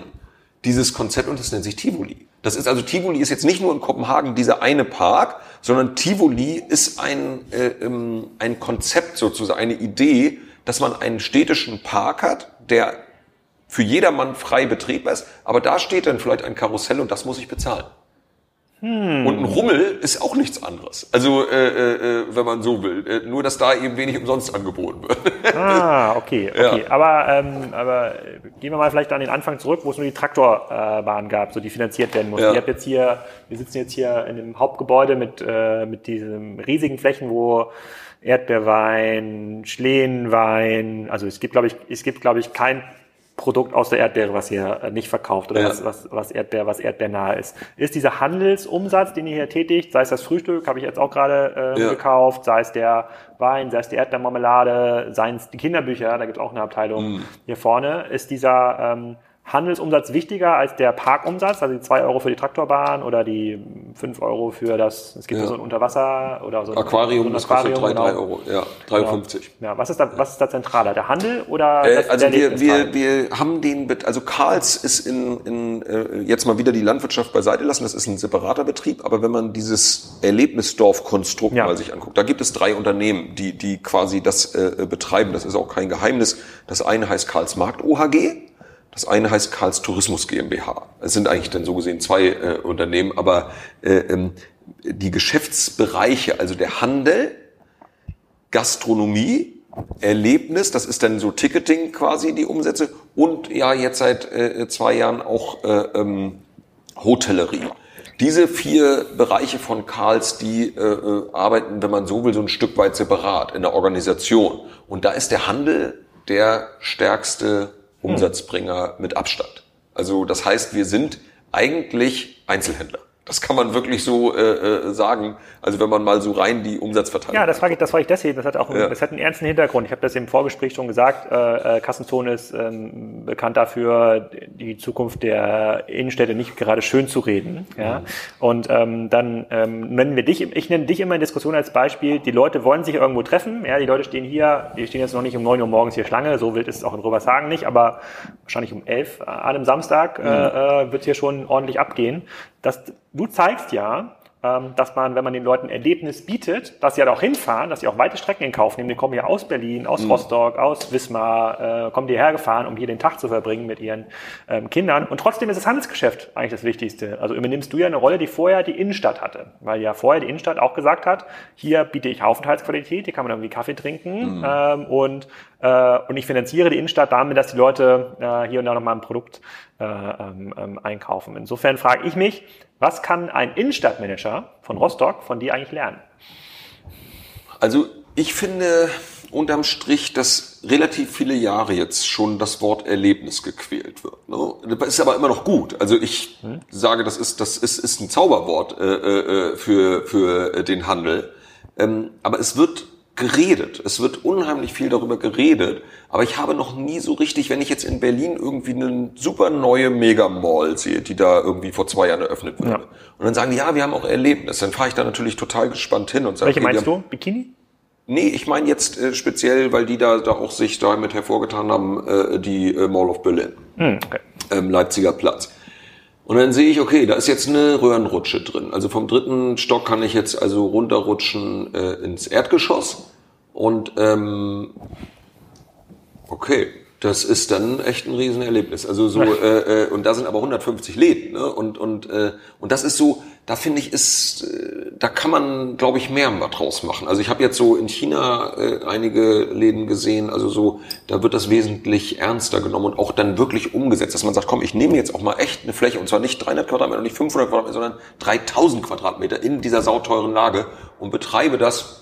dieses Konzept und das nennt sich Tivoli. Das ist also, Tivoli ist jetzt nicht nur in Kopenhagen dieser eine Park, sondern Tivoli ist ein äh, ähm, ein Konzept sozusagen, eine Idee, dass man einen städtischen Park hat, der für jedermann frei betretbar ist, aber da steht dann vielleicht ein Karussell und das muss ich bezahlen. Hm. Und ein Rummel ist auch nichts anderes. Also, äh, äh, wenn man so will. Äh, nur, dass da eben wenig umsonst angeboten wird. Ah, okay. okay. Ja. Aber, ähm, aber gehen wir mal vielleicht an den Anfang zurück, wo es nur die Traktorbahn gab, so die finanziert werden musste. Ja. Ihr habt jetzt hier, wir sitzen jetzt hier in dem Hauptgebäude mit, äh, mit diesen riesigen Flächen, wo Erdbeerwein, Schlehenwein, also es gibt, glaube ich, es gibt, glaube ich, kein Produkt aus der Erdbeere, was hier nicht verkauft oder ja. was, was, was Erdbeer, was erdbeernahe ist. Ist dieser Handelsumsatz, den ihr hier tätigt, sei es das Frühstück, habe ich jetzt auch gerade äh, ja. gekauft, sei es der Wein, sei es die Erdbeermarmelade, seien es die Kinderbücher, da gibt es auch eine Abteilung mm. hier vorne, ist dieser ähm, Handelsumsatz wichtiger als der Parkumsatz, also die zwei Euro für die Traktorbahn oder die fünf Euro für das, es gibt ja so ein Unterwasser oder so ein Aquarium, so ein das Aquarium, kostet drei, genau. drei Euro, ja, drei Euro fünfzig. Genau. Ja, was ist da, was ist da zentraler, der Handel oder äh, das, also der wir, wir, wir haben den, also Karls ist in, in äh, jetzt mal wieder die Landwirtschaft beiseite lassen, das ist ein separater Betrieb, aber wenn man dieses Erlebnisdorf-Konstrukt ja. mal sich anguckt, da gibt es drei Unternehmen, die, die quasi das äh, betreiben, das ist auch kein Geheimnis. Das eine heißt Karls Markt O H G. Das eine heißt Karls Tourismus GmbH. Es sind eigentlich dann so gesehen zwei äh, Unternehmen, aber äh, ähm, die Geschäftsbereiche, also der Handel, Gastronomie, Erlebnis, das ist dann so Ticketing quasi, die Umsätze, und ja jetzt seit äh, zwei Jahren auch äh, ähm, Hotellerie. Diese vier Bereiche von Karls, die äh, arbeiten, wenn man so will, so ein Stück weit separat in der Organisation. Und da ist der Handel der stärkste Umsatzbringer mit Abstand. Also das heißt, wir sind eigentlich Einzelhändler. Das kann man wirklich so äh, äh, sagen. Also wenn man mal so rein die Umsatzverteilung. Ja, das frage ich, das frage ich deswegen. Das hat auch, ja. das hat einen ernsten Hintergrund. Ich habe das im Vorgespräch schon gesagt. Äh, Kassenzone ist ähm, bekannt dafür, die Zukunft der Innenstädte nicht gerade schön zu reden. Ja. Mhm. Und ähm, dann ähm, nennen wir dich. Ich nenne dich immer in Diskussion als Beispiel. Die Leute wollen sich irgendwo treffen. Ja, die Leute stehen hier. Die stehen jetzt noch nicht um neun Uhr morgens hier Schlange. So wild ist es auch in Rövershagen nicht, aber wahrscheinlich um elf an einem Samstag mhm. äh, wird hier schon ordentlich abgehen. Das, du zeigst ja, dass man, wenn man den Leuten ein Erlebnis bietet, dass sie ja halt auch hinfahren, dass sie auch weite Strecken in Kauf nehmen. Die kommen hier aus Berlin, aus Rostock, aus Wismar, äh, kommen hierher gefahren, um hier den Tag zu verbringen mit ihren ähm, Kindern. Und trotzdem ist das Handelsgeschäft eigentlich das Wichtigste. Also übernimmst du ja eine Rolle, die vorher die Innenstadt hatte. Weil ja vorher die Innenstadt auch gesagt hat, hier biete ich Aufenthaltsqualität, hier kann man irgendwie Kaffee trinken. Mhm. Ähm, und, äh, und ich finanziere die Innenstadt damit, dass die Leute äh, hier und da nochmal ein Produkt äh, ähm, einkaufen. Insofern frage ich mich, was kann ein Innenstadtmanager von Rostock von dir eigentlich lernen? Also ich finde unterm Strich, dass relativ viele Jahre jetzt schon das Wort Erlebnis gequält wird. Ne? Das ist aber immer noch gut. Also ich hm? sage, das ist das ist ist ein Zauberwort äh, äh, für für den Handel. Ähm, aber es wird geredet. Es wird unheimlich viel darüber geredet. Aber ich habe noch nie so richtig, wenn ich jetzt in Berlin irgendwie eine super neue Mega-Mall sehe, die da irgendwie vor zwei Jahren eröffnet wurde. Ja. Und dann sagen die, ja, wir haben auch Erlebnis. Dann fahre ich da natürlich total gespannt hin und sage, welche meinst du? Bikini? Nee, ich meine jetzt äh, speziell, weil die da, da auch sich damit hervorgetan haben, äh, die äh, Mall of Berlin. Hm, okay. ähm, Leipziger Platz. Und dann sehe ich, okay, da ist jetzt eine Röhrenrutsche drin. Also vom dritten Stock kann ich jetzt also runterrutschen äh, ins Erdgeschoss. Und ähm, okay, das ist dann echt ein Riesenerlebnis. Also so äh, äh, und da sind aber hundertfünfzig Läden. Ne? Und und äh, und das ist so, da finde ich ist, äh, da kann man, glaube ich, mehr draus machen. Also ich habe jetzt so in China äh, einige Läden gesehen. Also so, da wird das wesentlich ernster genommen und auch dann wirklich umgesetzt, dass man sagt, komm, ich nehme jetzt auch mal echt eine Fläche und zwar nicht dreihundert Quadratmeter und nicht fünfhundert Quadratmeter, sondern dreitausend Quadratmeter in dieser sauteuren Lage und betreibe das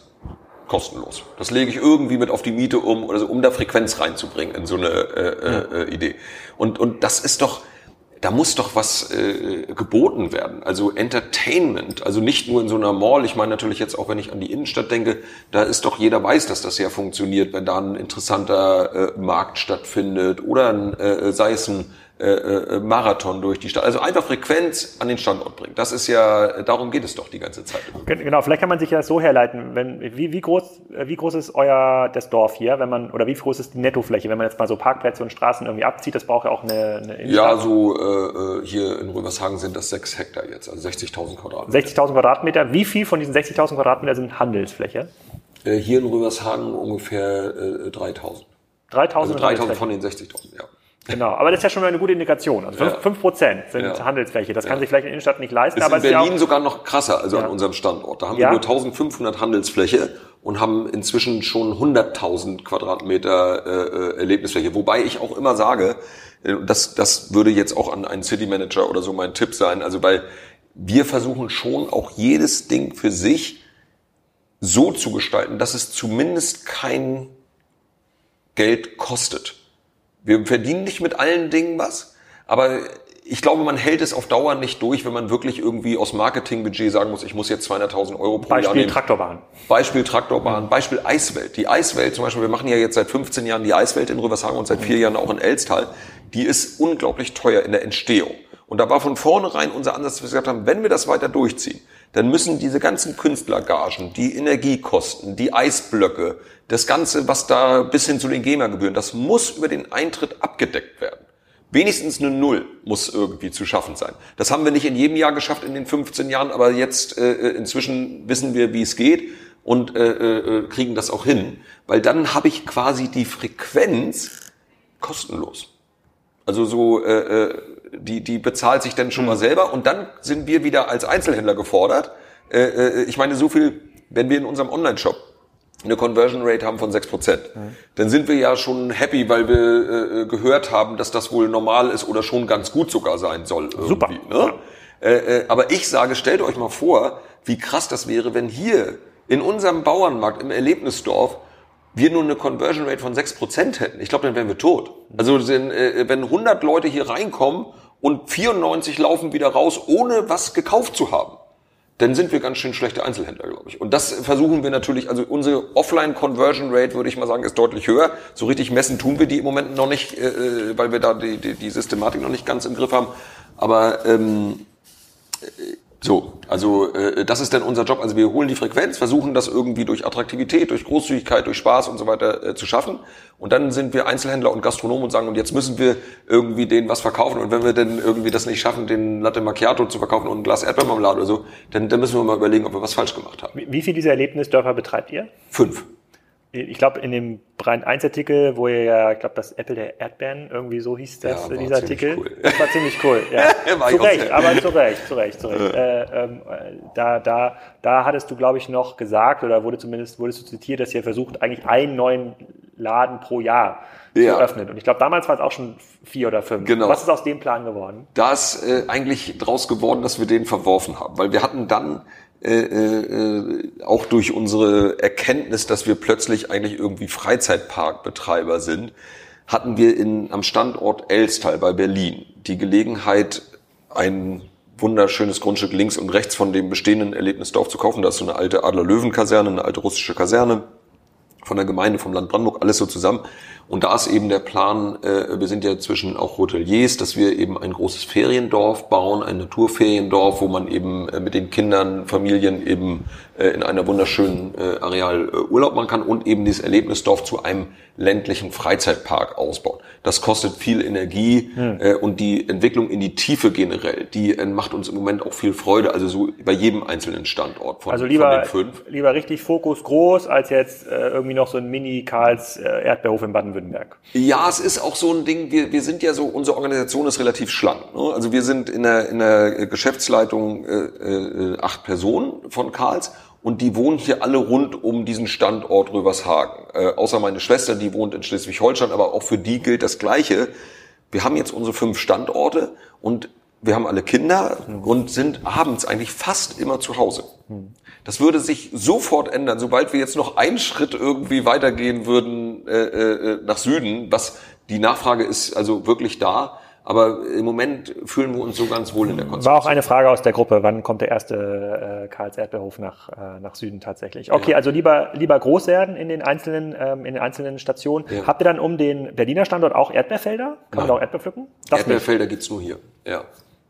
kostenlos. Das lege ich irgendwie mit auf die Miete um oder so, um da Frequenz reinzubringen in so eine äh, äh, Idee. Und und das ist doch, da muss doch was äh, geboten werden. Also Entertainment, also nicht nur in so einer Mall. Ich meine natürlich jetzt auch, wenn ich an die Innenstadt denke, da ist doch jeder weiß, dass das ja funktioniert, wenn da ein interessanter äh, Markt stattfindet oder ein, äh, sei es ein äh, äh, Marathon durch die Stadt. Also einfach Frequenz an den Standort bringen. Das ist ja, darum geht es doch die ganze Zeit. Genau, vielleicht kann man sich ja so herleiten, wenn, wie, wie groß, wie groß ist euer, das Dorf hier, wenn man, oder wie groß ist die Nettofläche, wenn man jetzt mal so Parkplätze und Straßen irgendwie abzieht, das braucht ja auch eine, eine Innenstadt. Ja, so, äh, hier in Rövershagen sind das sechs Hektar jetzt, also sechzigtausend Quadratmeter. sechzigtausend Quadratmeter, wie viel von diesen sechzigtausend Quadratmeter sind Handelsfläche? Äh, hier in Rövershagen ungefähr äh, dreitausend. dreitausend? Also dreitausend von den sechzigtausend, ja. Genau, aber das ist ja schon mal eine gute Indikation. Also fünf Prozent sind ja Handelsfläche. Das kann ja sich vielleicht in der Innenstadt nicht leisten. Ist aber in Berlin ist ja auch sogar noch krasser, also ja, an unserem Standort. Da haben ja wir nur eintausendfünfhundert Handelsfläche und haben inzwischen schon hunderttausend Quadratmeter äh, Erlebnisfläche. Wobei ich auch immer sage, das, das würde jetzt auch an einen City Manager oder so mein Tipp sein. Also weil wir versuchen schon auch jedes Ding für sich so zu gestalten, dass es zumindest kein Geld kostet. Wir verdienen nicht mit allen Dingen was, aber ich glaube, man hält es auf Dauer nicht durch, wenn man wirklich irgendwie aus Marketingbudget sagen muss, ich muss jetzt zweihunderttausend Euro pro Beispiel Jahr nehmen. Beispiel Traktorbahn. Beispiel Traktorbahn, mhm. Beispiel Eiswelt. Die Eiswelt zum Beispiel, wir machen ja jetzt seit fünfzehn Jahren die Eiswelt in Rövershagen und seit vier Jahren auch in Elstal. Die ist unglaublich teuer in der Entstehung. Und da war von vornherein unser Ansatz, dass wir gesagt haben, wenn wir das weiter durchziehen, dann müssen diese ganzen Künstlergagen, die Energiekosten, die Eisblöcke, das Ganze, was da bis hin zu den GEMA-Gebühren, das muss über den Eintritt abgedeckt werden. Wenigstens eine Null muss irgendwie zu schaffen sein. Das haben wir nicht in jedem Jahr geschafft in den fünfzehn Jahren, aber jetzt äh, inzwischen wissen wir, wie es geht und äh, äh, kriegen das auch hin. Weil dann habe ich quasi die Frequenz kostenlos. Also so, äh, die, die bezahlt sich dann schon mhm. mal selber und dann sind wir wieder als Einzelhändler gefordert. Äh, äh, ich meine, so viel, wenn wir in unserem Online-Shop eine Conversion Rate haben von sechs Prozent. Mhm. Dann sind wir ja schon happy, weil wir äh, gehört haben, dass das wohl normal ist oder schon ganz gut sogar sein soll. Super. Ne? Äh, äh, aber ich sage, stellt euch mal vor, wie krass das wäre, wenn hier in unserem Bauernmarkt, im Erlebnisdorf, wir nur eine Conversion Rate von sechs Prozent hätten. Ich glaube, dann wären wir tot. Also wenn, äh, wenn hundert Leute hier reinkommen und vierundneunzig laufen wieder raus, ohne was gekauft zu haben, dann sind wir ganz schön schlechte Einzelhändler, glaube ich. Und das versuchen wir natürlich, also unsere Offline-Conversion-Rate, würde ich mal sagen, ist deutlich höher. So richtig messen tun wir die im Moment noch nicht, äh, weil wir da die, die, die Systematik noch nicht ganz im Griff haben. Aber ähm, so, also äh, das ist dann unser Job. Also wir holen die Frequenz, versuchen das irgendwie durch Attraktivität, durch Großzügigkeit, durch Spaß und so weiter äh, zu schaffen. Und dann sind wir Einzelhändler und Gastronomen und sagen, und jetzt müssen wir irgendwie denen was verkaufen. Und wenn wir dann irgendwie das nicht schaffen, den Latte Macchiato zu verkaufen und ein Glas Erdbeermarmelade oder so, dann, dann müssen wir mal überlegen, ob wir was falsch gemacht haben. Wie, wie viele dieser Erlebnisdörfer betreibt ihr? Fünf. Ich glaube, in dem Brand eins Artikel, wo ihr ja, ich glaube, das Apple der Erdbeeren, irgendwie so hieß das, ja, dieser Artikel. Cool. Das war ziemlich cool. Ja. War zu Recht, aber zu Recht, zu Recht, zu Recht. Äh, ähm, da, da, da hattest du, glaube ich, noch gesagt, oder wurde zumindest, wurdest du zitiert, dass ihr versucht, eigentlich einen neuen Laden pro Jahr ja. zu öffnen. Und ich glaube, damals war es auch schon vier oder fünf. Genau. Was ist aus dem Plan geworden? Da ist äh, eigentlich draus geworden, dass wir den verworfen haben, weil wir hatten dann Äh, äh, auch durch unsere Erkenntnis, dass wir plötzlich eigentlich irgendwie Freizeitparkbetreiber sind, hatten wir in, am Standort Elstal bei Berlin die Gelegenheit, ein wunderschönes Grundstück links und rechts von dem bestehenden Erlebnisdorf zu kaufen. Da ist so eine alte Adler-Löwen-Kaserne, eine alte russische Kaserne von der Gemeinde, vom Land Brandenburg, alles so zusammen. Und da ist eben der Plan, äh, wir sind ja zwischen auch Hoteliers, dass wir eben ein großes Feriendorf bauen, ein Naturferiendorf, wo man eben äh, mit den Kindern, Familien eben äh, in einer wunderschönen äh, Areal äh, Urlaub machen kann und eben dieses Erlebnisdorf zu einem ländlichen Freizeitpark ausbauen. Das kostet viel Energie hm. äh, und die Entwicklung in die Tiefe generell, die äh, macht uns im Moment auch viel Freude, also so bei jedem einzelnen Standort von, also lieber, von den fünf. Also lieber richtig Fokus groß, als jetzt äh, irgendwie noch so ein Mini-Karls äh, Erdbeerhof in Baden-Württemberg. Ja, es ist auch so ein Ding, wir, wir sind ja so, unsere Organisation ist relativ schlank. Ne? Also wir sind in der, in der Geschäftsleitung äh, äh, acht Personen von Karls. Und die wohnen hier alle rund um diesen Standort Rövershagen. Äh, außer meine Schwester, die wohnt in Schleswig-Holstein, aber auch für die gilt das Gleiche. Wir haben jetzt unsere fünf Standorte und wir haben alle Kinder und sind abends eigentlich fast immer zu Hause. Das würde sich sofort ändern, sobald wir jetzt noch einen Schritt irgendwie weitergehen würden äh, äh, nach Süden, was die Nachfrage ist also wirklich da. Aber im Moment fühlen wir uns so ganz wohl in der Konstellation. War auch eine Frage aus der Gruppe, wann kommt der erste äh, Karls Erdbeerhof nach äh, nach Süden tatsächlich? Okay, ja. Also lieber lieber groß werden in den einzelnen ähm, in den einzelnen Stationen. Ja. Habt ihr dann um den Berliner Standort auch Erdbeerfelder? Kann man da auch Erdbeer pflücken? Das Erdbeerfelder nicht. Gibt's nur hier. Ja.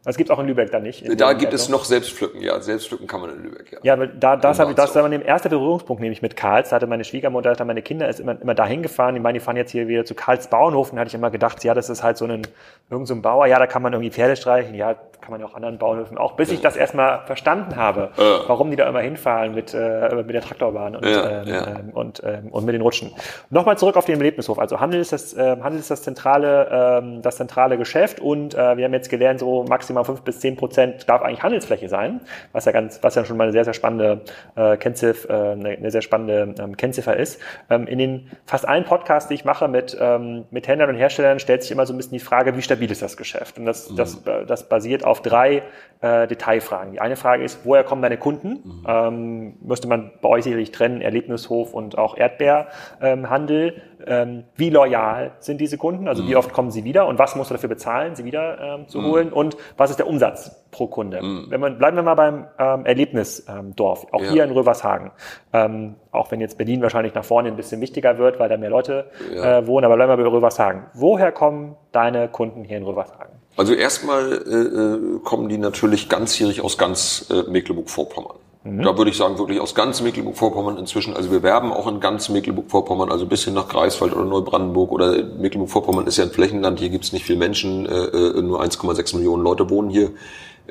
Das gibt's auch in Lübeck dann nicht. Da gibt es noch Selbstpflücken, ja. Selbstpflücken kann man in Lübeck, ja. Ja, da, das habe ich, das war mein erster Berührungspunkt, nämlich mit Karls. Da hatte meine Schwiegermutter, da hatte meine Kinder, ist immer, immer dahin gefahren. Die meinen, die fahren jetzt hier wieder zu Karls Bauernhof. Und hatte ich immer gedacht, ja, das ist halt so ein, irgend so ein Bauer. Ja, da kann man irgendwie Pferde streichen. Ja, kann man ja auch anderen Bauernhöfen auch. Bis ich das erstmal verstanden habe, ja. warum die da immer hinfahren mit, äh, mit der Traktorbahn und, ja, ähm, ja. und, ähm, und mit den Rutschen. Nochmal zurück auf den Erlebnishof. Also Handel ist das, äh, Handel ist das zentrale, äh, das zentrale Geschäft. Und, äh, wir haben jetzt gelernt, so maximal Maximal fünf bis zehn Prozent darf eigentlich Handelsfläche sein, was ja ganz, was ja schon mal eine sehr, sehr spannende äh, Kennziffer, äh, eine, eine sehr spannende ähm, Kennziffer ist. Ähm, in den fast allen Podcasts, die ich mache mit ähm, mit Händlern und Herstellern, stellt sich immer so ein bisschen die Frage, wie stabil ist das Geschäft? Und das, mhm. das, das basiert auf auf drei äh, Detailfragen. Die eine Frage ist, woher kommen deine Kunden? Mhm. Ähm, müsste man bei euch sicherlich trennen, Erlebnishof und auch Erdbeerhandel. Ähm, ähm, wie loyal sind diese Kunden? Also mhm. wie oft kommen sie wieder? Und was musst du dafür bezahlen, sie wieder ähm, zu mhm. holen? Und was ist der Umsatz pro Kunde? Mhm. Wenn man, bleiben wir mal beim ähm, Erlebnisdorf, auch ja. hier in Rövershagen. Ähm, auch wenn jetzt Berlin wahrscheinlich nach vorne ein bisschen wichtiger wird, weil da mehr Leute ja. äh, wohnen, aber bleiben wir bei Rövershagen. Woher kommen deine Kunden hier in Rövershagen? Also erstmal äh, kommen die natürlich ganzjährig aus ganz äh, Mecklenburg-Vorpommern. Mhm. Da würde ich sagen, wirklich aus ganz Mecklenburg-Vorpommern inzwischen. Also wir werben auch in ganz Mecklenburg-Vorpommern, also bis hin nach Greifswald oder Neubrandenburg. Oder Mecklenburg-Vorpommern ist ja ein Flächenland, hier gibt es nicht viele Menschen, äh, nur eins Komma sechs Millionen Leute wohnen hier.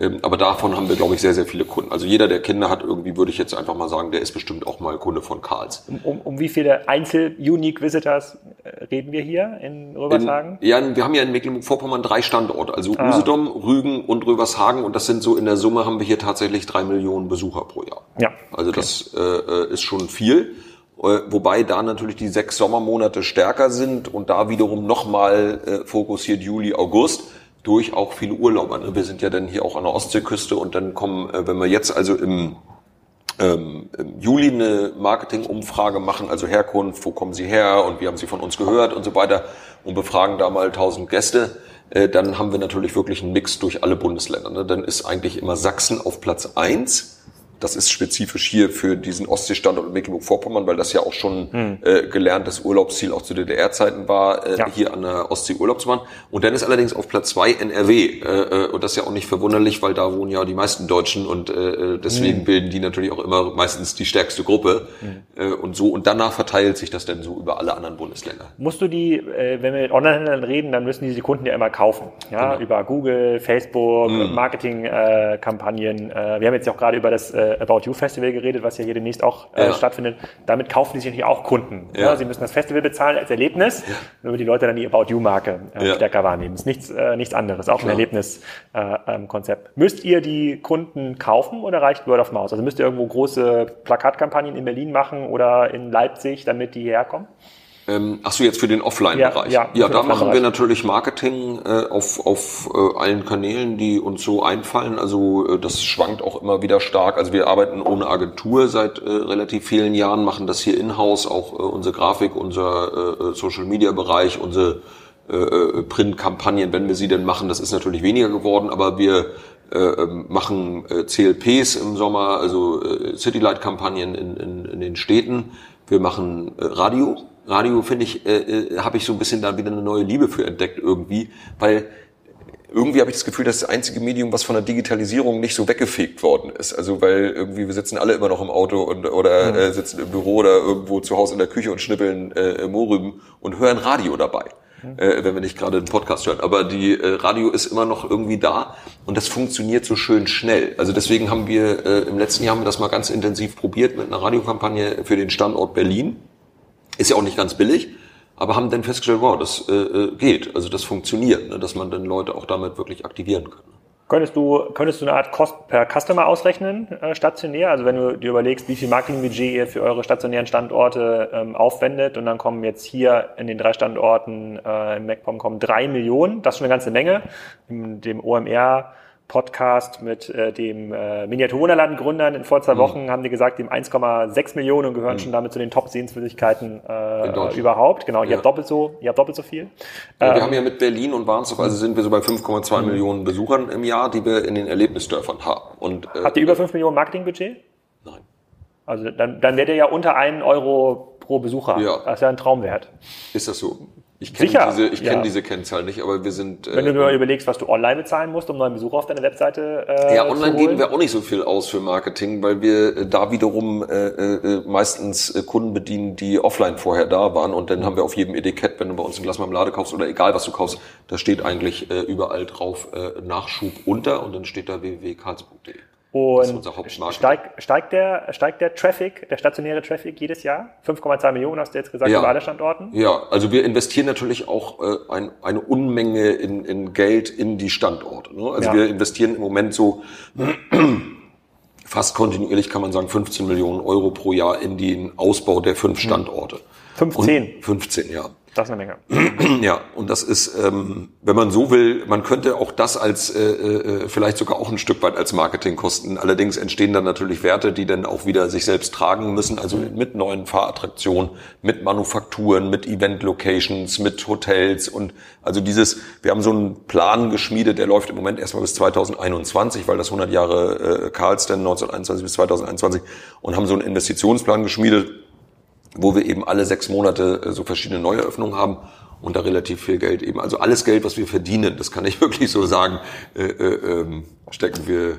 Ähm, aber davon haben wir, glaube ich, sehr, sehr viele Kunden. Also jeder, der Kinder hat, irgendwie würde ich jetzt einfach mal sagen, der ist bestimmt auch mal Kunde von Karls. Um, um, um wie viele Einzel-Unique-Visitors reden wir hier in Rövershagen? In, ja, wir haben ja in Mecklenburg-Vorpommern drei Standorte, also ah. Usedom, Rügen und Rövershagen, und das sind so in der Summe haben wir hier tatsächlich drei Millionen Besucher pro Jahr. Ja. Also okay. das äh, ist schon viel, äh, wobei da natürlich die sechs Sommermonate stärker sind und da wiederum nochmal äh, fokussiert Juli, August. Durch auch viele Urlauber. Ne? Wir sind ja dann hier auch an der Ostseeküste und dann kommen, äh, wenn wir jetzt also im, ähm, im Juli eine Marketingumfrage machen, also Herkunft, wo kommen Sie her und wie haben Sie von uns gehört und so weiter, und befragen da mal tausend Gäste, äh, dann haben wir natürlich wirklich einen Mix durch alle Bundesländer. Ne? Dann ist eigentlich immer Sachsen auf Platz eins. Das ist spezifisch hier für diesen Ostseestandort in Mecklenburg-Vorpommern, weil das ja auch schon hm. äh, gelerntes Urlaubsziel auch zu D D R-Zeiten war, äh, ja. hier an der Ostsee Urlaub zu machen. Und dann ist allerdings auf Platz zwei N R W. Äh, und das ist ja auch nicht verwunderlich, weil da wohnen ja die meisten Deutschen und äh, deswegen hm. bilden die natürlich auch immer meistens die stärkste Gruppe. Hm. Äh, und so. Und danach verteilt sich das dann so über alle anderen Bundesländer. Musst du die, äh, wenn wir mit Online-Händlern reden, dann müssen die die Kunden ja immer kaufen. Ja, genau. Über Google, Facebook, hm. Marketing-Kampagnen. Äh, äh, wir haben jetzt ja auch gerade über das äh, About You Festival geredet, was ja hier demnächst auch äh, ja. stattfindet. Damit kaufen die sich natürlich auch Kunden. Ja. Ja, sie müssen das Festival bezahlen als Erlebnis, ja. damit die Leute dann die About You Marke äh, ja. stärker wahrnehmen. Ist nichts, äh, nichts anderes, auch Klar. ein Erlebniskonzept. Äh, ähm, müsst ihr die Kunden kaufen oder reicht Word of Mouth? Also müsst ihr irgendwo große Plakatkampagnen in Berlin machen oder in Leipzig, damit die hierher kommen? Ähm, ach so, jetzt für den Offline-Bereich. Ja, ja, ja, da machen wir natürlich Marketing äh, auf, auf äh, allen Kanälen, die uns so einfallen. Also äh, das schwankt auch immer wieder stark. Also wir arbeiten ohne Agentur seit äh, relativ vielen Jahren, machen das hier in-house, auch äh, unsere Grafik, unser äh, Social-Media-Bereich, unsere äh, Print-Kampagnen, wenn wir sie denn machen. Das ist natürlich weniger geworden, aber wir äh, machen äh, C L Ps im Sommer, also äh, Citylight-Kampagnen in, in, in den Städten. Wir machen äh, Radio. Radio, finde ich, äh, äh, habe ich so ein bisschen da wieder eine neue Liebe für entdeckt irgendwie, weil irgendwie habe ich das Gefühl, das ist das einzige Medium, was von der Digitalisierung nicht so weggefegt worden ist. Also weil irgendwie wir sitzen alle immer noch im Auto und oder äh, sitzen im Büro oder irgendwo zu Hause in der Küche und schnippeln äh, Mohrrüben und hören Radio dabei, äh, wenn wir nicht gerade einen Podcast hören. Aber die äh, Radio ist immer noch irgendwie da und das funktioniert so schön schnell. Also deswegen haben wir äh, im letzten Jahr haben wir das mal ganz intensiv probiert mit einer Radiokampagne für den Standort Berlin. Ist ja auch nicht ganz billig, aber haben dann festgestellt, wow, das äh, geht, also das funktioniert, ne, dass man dann Leute auch damit wirklich aktivieren kann. Könntest du könntest du eine Art Cost per Customer ausrechnen, äh, stationär? Also wenn du dir überlegst, wie viel Marketingbudget ihr für eure stationären Standorte ähm, aufwendet und dann kommen jetzt hier in den drei Standorten äh, in MacPom kommen drei Millionen, das ist schon eine ganze Menge. In dem O M R Podcast mit äh, dem äh, Miniaturwunderland-Gründern in vor zwei mhm. Wochen haben die gesagt, dem eins Komma sechs Millionen und gehören mhm. schon damit zu den Top-Sehenswürdigkeiten äh, überhaupt. Genau, ihr ja. habt doppelt so, ihr habt doppelt so viel. Ja, ähm, wir haben ja mit Berlin und Warnsdorf, also sind wir so bei fünf Komma zwei mhm. Millionen Besuchern im Jahr, die wir in den Erlebnisdörfern haben. Und, äh, habt ihr über fünf Millionen Marketingbudget? Nein. Also dann, dann wärt ihr ja unter einen Euro pro Besucher. Ja. Das ist ja ein Traumwert. Ist das so? Ich kenne diese, ich kenn ja. diese Kennzahl nicht, aber wir sind... Wenn äh, du mal überlegst, was du online bezahlen musst, um neuen Besucher auf deine Webseite äh, ja, online zu holen. Geben wir auch nicht so viel aus für Marketing, weil wir da wiederum äh, äh, meistens Kunden bedienen, die offline vorher da waren. Und dann haben wir auf jedem Etikett, wenn du bei uns ein Glas Marmelade kaufst oder egal, was du kaufst, da steht eigentlich äh, überall drauf äh, Nachschub unter und dann steht da w w w Punkt karls Punkt de. Und steigt, steigt, der, steigt der Traffic, der stationäre Traffic jedes Jahr? fünf Komma zwei Millionen hast du jetzt gesagt, ja. über alle Standorten? Ja, also wir investieren natürlich auch äh, ein, eine Unmenge in, in Geld in die Standorte. Ne? Also ja. wir investieren im Moment so fast kontinuierlich, kann man sagen, fünfzehn Millionen Euro pro Jahr in den Ausbau der fünf Standorte. fünfzehn? fünfzehn, ja. Das ist eine Menge. Ja, und das ist, ähm, wenn man so will, man könnte auch das als äh, äh, vielleicht sogar auch ein Stück weit als Marketingkosten. Allerdings entstehen dann natürlich Werte, die dann auch wieder sich selbst tragen müssen. Also mit neuen Fahrattraktionen, mit Manufakturen, mit Event-Locations, mit Hotels und also dieses. Wir haben so einen Plan geschmiedet, der läuft im Moment erstmal bis zweitausendeinundzwanzig, weil das hundert Jahre äh, Karls denn neunzehnhunderteinundzwanzig bis zweitausendeinundzwanzig und haben so einen Investitionsplan geschmiedet, wo wir eben alle sechs Monate so verschiedene Neueröffnungen haben und da relativ viel Geld eben. Also alles Geld, was wir verdienen, das kann ich wirklich so sagen, äh, äh, ähm, stecken wir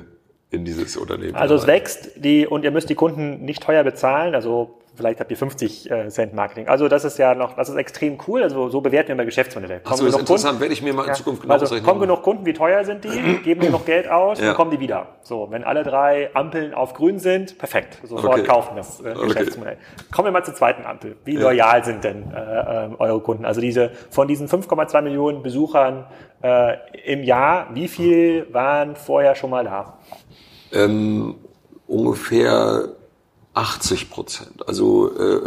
in dieses Unternehmen. Also es wächst die und ihr müsst die Kunden nicht teuer bezahlen, also vielleicht habt ihr fünfzig Cent Marketing. Also das ist ja noch, das ist extrem cool, also so bewerten wir immer Geschäftsmodelle. Achso, das ist interessant, Kunden, werde ich mir mal in ja, Zukunft genau ausrechnen. Also kommen genug Kunden, wie teuer sind die, geben genug Geld aus ja. und kommen die wieder. So, wenn alle drei Ampeln auf grün sind, perfekt, sofort okay. kaufen das äh, Geschäftsmodell. Okay. Kommen wir mal zur zweiten Ampel. Wie ja. loyal sind denn äh, äh, eure Kunden? Also diese von diesen fünf Komma zwei Millionen Besuchern äh, im Jahr, wie viel waren vorher schon mal da? Ähm, ungefähr achtzig Prozent. Also äh,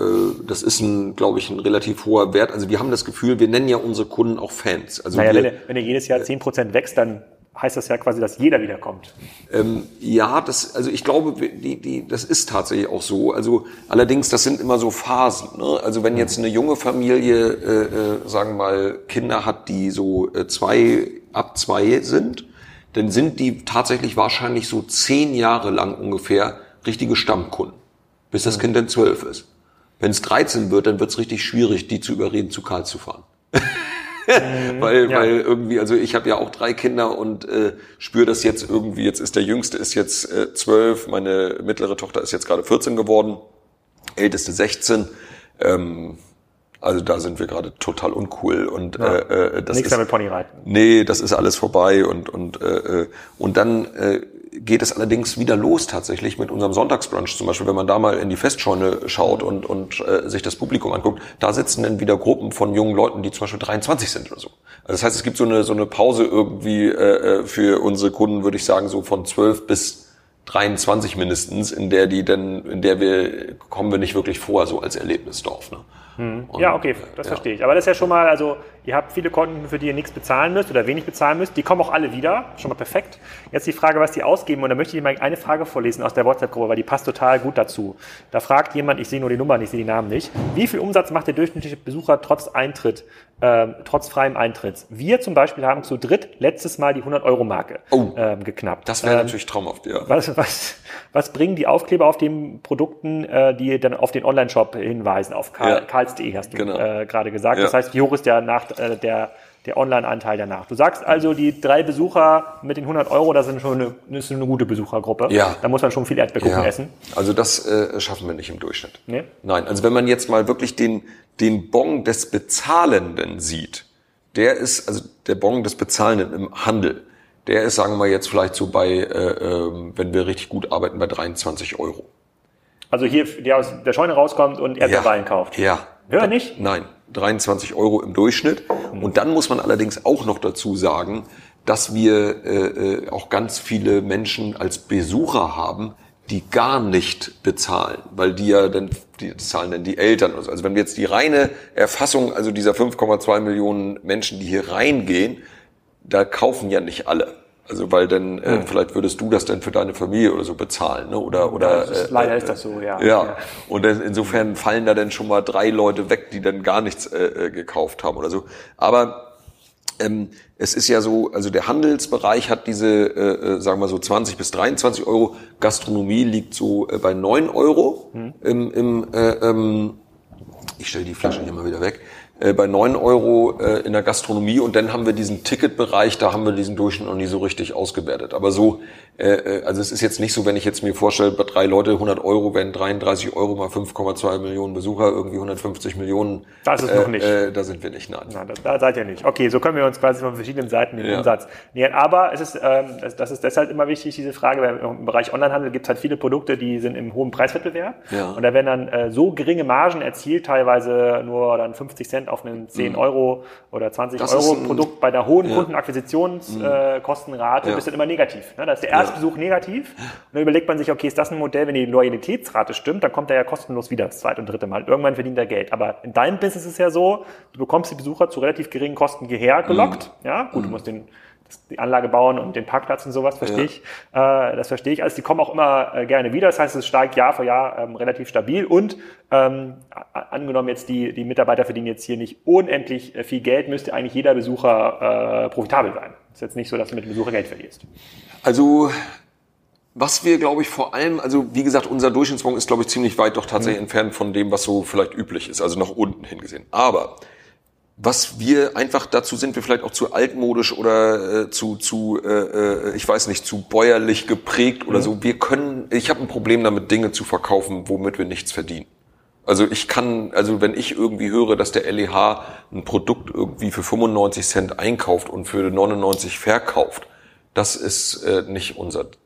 das ist, ein, glaube ich, ein relativ hoher Wert. Also wir haben das Gefühl, wir nennen ja unsere Kunden auch Fans. Also naja, wir, wenn, wenn ihr jedes Jahr zehn Prozent wächst, dann heißt das ja quasi, dass jeder wiederkommt. Ähm, ja, das, also ich glaube, die, die, das ist tatsächlich auch so. Also allerdings, das sind immer so Phasen. Ne? Also wenn jetzt eine junge Familie, äh, äh, sagen wir mal, Kinder hat, die so äh, zwei ab zwei sind, dann sind die tatsächlich wahrscheinlich so zehn Jahre lang ungefähr richtige Stammkunden, bis das Kind dann zwölf ist. Wenn es dreizehn wird, dann wird es richtig schwierig, die zu überreden, zu Karls zu fahren. Mhm, weil, ja. weil irgendwie, also ich habe ja auch drei Kinder und äh, spüre das jetzt irgendwie, jetzt ist der Jüngste ist jetzt äh, zwölf, meine mittlere Tochter ist jetzt gerade vierzehn geworden, älteste sechzehn. Ähm, Also da sind wir gerade total uncool und ja, äh, das nichts mehr mit Pony reiten. Nee, das ist alles vorbei und und äh, und dann äh, geht es allerdings wieder los tatsächlich mit unserem Sonntagsbrunch zum Beispiel, wenn man da mal in die Festscheune schaut und und äh, sich das Publikum anguckt, da sitzen dann wieder Gruppen von jungen Leuten, die zum Beispiel dreiundzwanzig sind oder so. Also das heißt, es gibt so eine so eine Pause irgendwie äh, für unsere Kunden, würde ich sagen, so von zwölf bis dreiundzwanzig mindestens, in der die dann, in der wir kommen wir nicht wirklich vor, so als Erlebnisdorf. Ne? Hm. Und, ja, okay, das ja. verstehe ich. Aber das ist ja schon mal, also ihr habt viele Kunden, für die ihr nichts bezahlen müsst oder wenig bezahlen müsst. Die kommen auch alle wieder, schon mal perfekt. Jetzt die Frage, was die ausgeben. Und da möchte ich mal eine Frage vorlesen aus der WhatsApp-Gruppe, weil die passt total gut dazu. Da fragt jemand, ich sehe nur die Nummern, ich sehe die Namen nicht. Wie viel Umsatz macht der durchschnittliche Besucher trotz Eintritt, äh, trotz freiem Eintritt? Wir zum Beispiel haben zu dritt letztes Mal die hundert-Euro-Marke oh, ähm, geknappt. Das wäre ähm, natürlich traumhaft, ja. Was, was, was bringen die Aufkleber auf den Produkten, äh, die dann auf den Online-Shop hinweisen, auf Karl, ja. karls punkt de hast du genau. äh, gerade gesagt. Ja. Das heißt, wie hoch ist der, äh, der, der Online-Anteil danach? Du sagst also, die drei Besucher mit den hundert Euro, das ist schon eine, das ist eine gute Besuchergruppe. Ja. Da muss man schon viel Erdbeerkuchen ja. essen. Also das äh, schaffen wir nicht im Durchschnitt. Nee? Nein, also wenn man jetzt mal wirklich den, den Bon des Bezahlenden sieht, der ist, also der Bon des Bezahlenden im Handel, der ist, sagen wir jetzt vielleicht so bei, äh, äh, wenn wir richtig gut arbeiten, bei dreiundzwanzig Euro. Also hier, der aus der Scheune rauskommt und Erdbeerballen ja, kauft. Ja. Hör nicht? Nein, dreiundzwanzig Euro im Durchschnitt. Und dann muss man allerdings auch noch dazu sagen, dass wir äh, auch ganz viele Menschen als Besucher haben, die gar nicht bezahlen, weil die ja dann, die zahlen dann die Eltern. Also wenn wir jetzt die reine Erfassung, also dieser fünf Komma zwei Millionen Menschen, die hier reingehen, da kaufen ja nicht alle. Also weil dann äh, hm. vielleicht würdest du das dann für deine Familie oder so bezahlen, ne? Oder oder ja, das ist, äh, leider äh, ist das so, ja. Ja. ja. Und dann, insofern fallen da dann schon mal drei Leute weg, die dann gar nichts äh, gekauft haben oder so. Aber ähm, es ist ja so, also der Handelsbereich hat diese, äh, sagen wir so zwanzig bis dreiundzwanzig Euro. Gastronomie liegt so äh, bei neun Euro. Hm. Im, im äh, ähm, ich stelle die Flasche hier mal wieder weg. Bei neun Euro äh, in der Gastronomie und dann haben wir diesen Ticketbereich, da haben wir diesen Durchschnitt noch nie so richtig ausgewertet. Aber so, äh, also es ist jetzt nicht so, wenn ich jetzt mir vorstelle, bei drei Leute hundert Euro wären dreiunddreißig Euro mal fünf Komma zwei Millionen Besucher, irgendwie hundertfünfzig Millionen. Das ist äh, noch nicht. Äh, da sind wir nicht, nein. Nein, da, da seid ihr nicht. Okay, so können wir uns quasi von verschiedenen Seiten den ja. Umsatz nähern. Aber es ist, ähm, das ist deshalb immer wichtig, diese Frage, weil im Bereich Onlinehandel gibt es halt viele Produkte, die sind im hohen Preiswettbewerb ja. und da werden dann äh, so geringe Margen erzielt teilweise, teilweise nur dann fünfzig Cent auf einen zehn Euro oder zwanzig Euro Produkt bei einer hohen ja. Kundenakquisitionskostenrate, äh, ja. bist du immer negativ. Ne? Da ist der Erstbesuch ja. negativ. Und dann überlegt man sich, okay, ist das ein Modell, wenn die Loyalitätsrate stimmt, dann kommt er ja kostenlos wieder das zweite und dritte Mal. Irgendwann verdient er Geld. Aber in deinem Business ist es ja so, du bekommst die Besucher zu relativ geringen Kosten hierher gelockt. Mhm. Ja, gut, mhm. du musst den die Anlage bauen und den Parkplatz und sowas, verstehe ja. ich. Äh, das verstehe ich. Also die kommen auch immer äh, gerne wieder. Das heißt, es steigt Jahr für Jahr ähm, relativ stabil. Und ähm, angenommen jetzt die, die Mitarbeiter verdienen jetzt hier nicht unendlich viel Geld, müsste eigentlich jeder Besucher äh, profitabel sein. Ist jetzt nicht so, dass du mit dem Besucher Geld verlierst. Also was wir, glaube ich, vor allem, also wie gesagt, unser Durchschnittsbogen ist, glaube ich, ziemlich weit doch tatsächlich mhm. entfernt von dem, was so vielleicht üblich ist, also nach unten hingesehen. Aber was wir einfach, dazu sind wir vielleicht auch zu altmodisch oder äh, zu, zu äh, ich weiß nicht, zu bäuerlich geprägt oder mhm. so. Wir können, ich habe ein Problem damit, Dinge zu verkaufen, womit wir nichts verdienen. Also ich kann, also wenn ich irgendwie höre, dass der L E H ein Produkt irgendwie für fünfundneunzig Cent einkauft und für neunundneunzig verkauft, das ist äh, nicht unser Ding.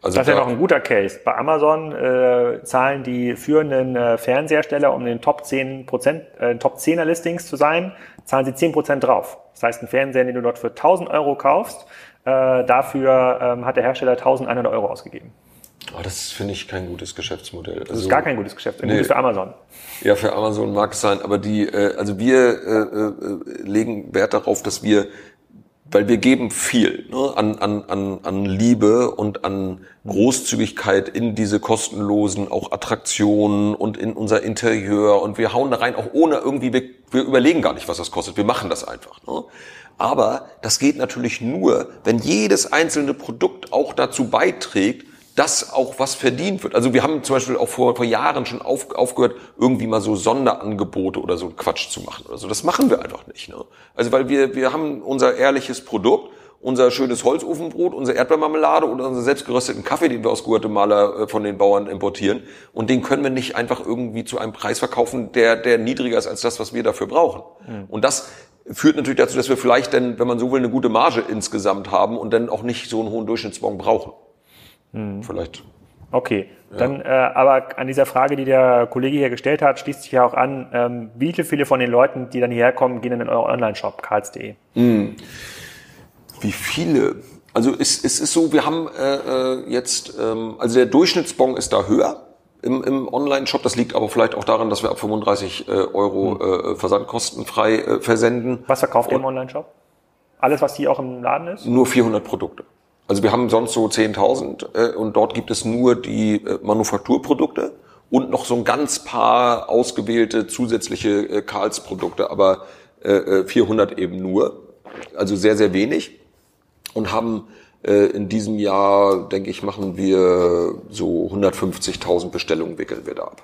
Also das ist ja noch ein guter Case. Bei Amazon äh, zahlen die führenden äh, Fernsehersteller, um in den Top zehn Prozent, äh, Top zehner Listings zu sein, zahlen sie zehn Prozent drauf. Das heißt, ein Fernseher, den du dort für tausend Euro kaufst, äh, dafür ähm, hat der Hersteller eintausendeinhundert Euro ausgegeben. Oh, das finde ich kein gutes Geschäftsmodell. Das also, ist gar kein gutes Geschäftsmodell. Nee. Gutes für Amazon. Ja, für Amazon mag es sein, aber die, äh, also wir äh, äh, legen Wert darauf, dass wir, weil wir geben viel, ne, an, an, an, an Liebe und an Großzügigkeit in diese kostenlosen auch Attraktionen und in unser Interieur, und wir hauen da rein, auch ohne irgendwie, wir, wir überlegen gar nicht, was das kostet, wir machen das einfach. Ne? Aber das geht natürlich nur, wenn jedes einzelne Produkt auch dazu beiträgt, dass auch was verdient wird. Also wir haben zum Beispiel auch vor, vor Jahren schon auf, aufgehört, irgendwie mal so Sonderangebote oder so Quatsch zu machen oder so. Das machen wir einfach nicht. Ne? Also weil wir wir haben unser ehrliches Produkt, unser schönes Holzofenbrot, unsere Erdbeermarmelade oder unseren selbstgerösteten Kaffee, den wir aus Guatemala von den Bauern importieren. Und den können wir nicht einfach irgendwie zu einem Preis verkaufen, der der niedriger ist als das, was wir dafür brauchen. Mhm. Und das führt natürlich dazu, dass wir vielleicht dann, wenn man so will, eine gute Marge insgesamt haben und dann auch nicht so einen hohen Durchschnittsbon brauchen. Hm. Vielleicht. Okay, ja. Dann äh, aber an dieser Frage, die der Kollege hier gestellt hat, schließt sich ja auch an, ähm, wie viele von den Leuten, die dann hierher kommen, gehen dann in euren Online-Shop, karls punkt de? Hm. Wie viele? Also es, es ist so, wir haben äh, jetzt, ähm, also der Durchschnittsbon ist da höher im, im Online-Shop. Das liegt aber vielleicht auch daran, dass wir ab fünfunddreißig Euro hm. äh, versandkostenfrei äh, versenden. Was verkauft ihr im Online-Shop? Alles, was hier auch im Laden ist? Nur vierhundert Produkte. Also wir haben sonst so zehntausend äh, und dort gibt es nur die äh, Manufakturprodukte und noch so ein ganz paar ausgewählte zusätzliche äh, Karls-Produkte, aber äh, vierhundert eben nur, also sehr, sehr wenig, und haben äh, in diesem Jahr, denke ich, machen wir so hundertfünfzigtausend Bestellungen, wickeln wir da ab.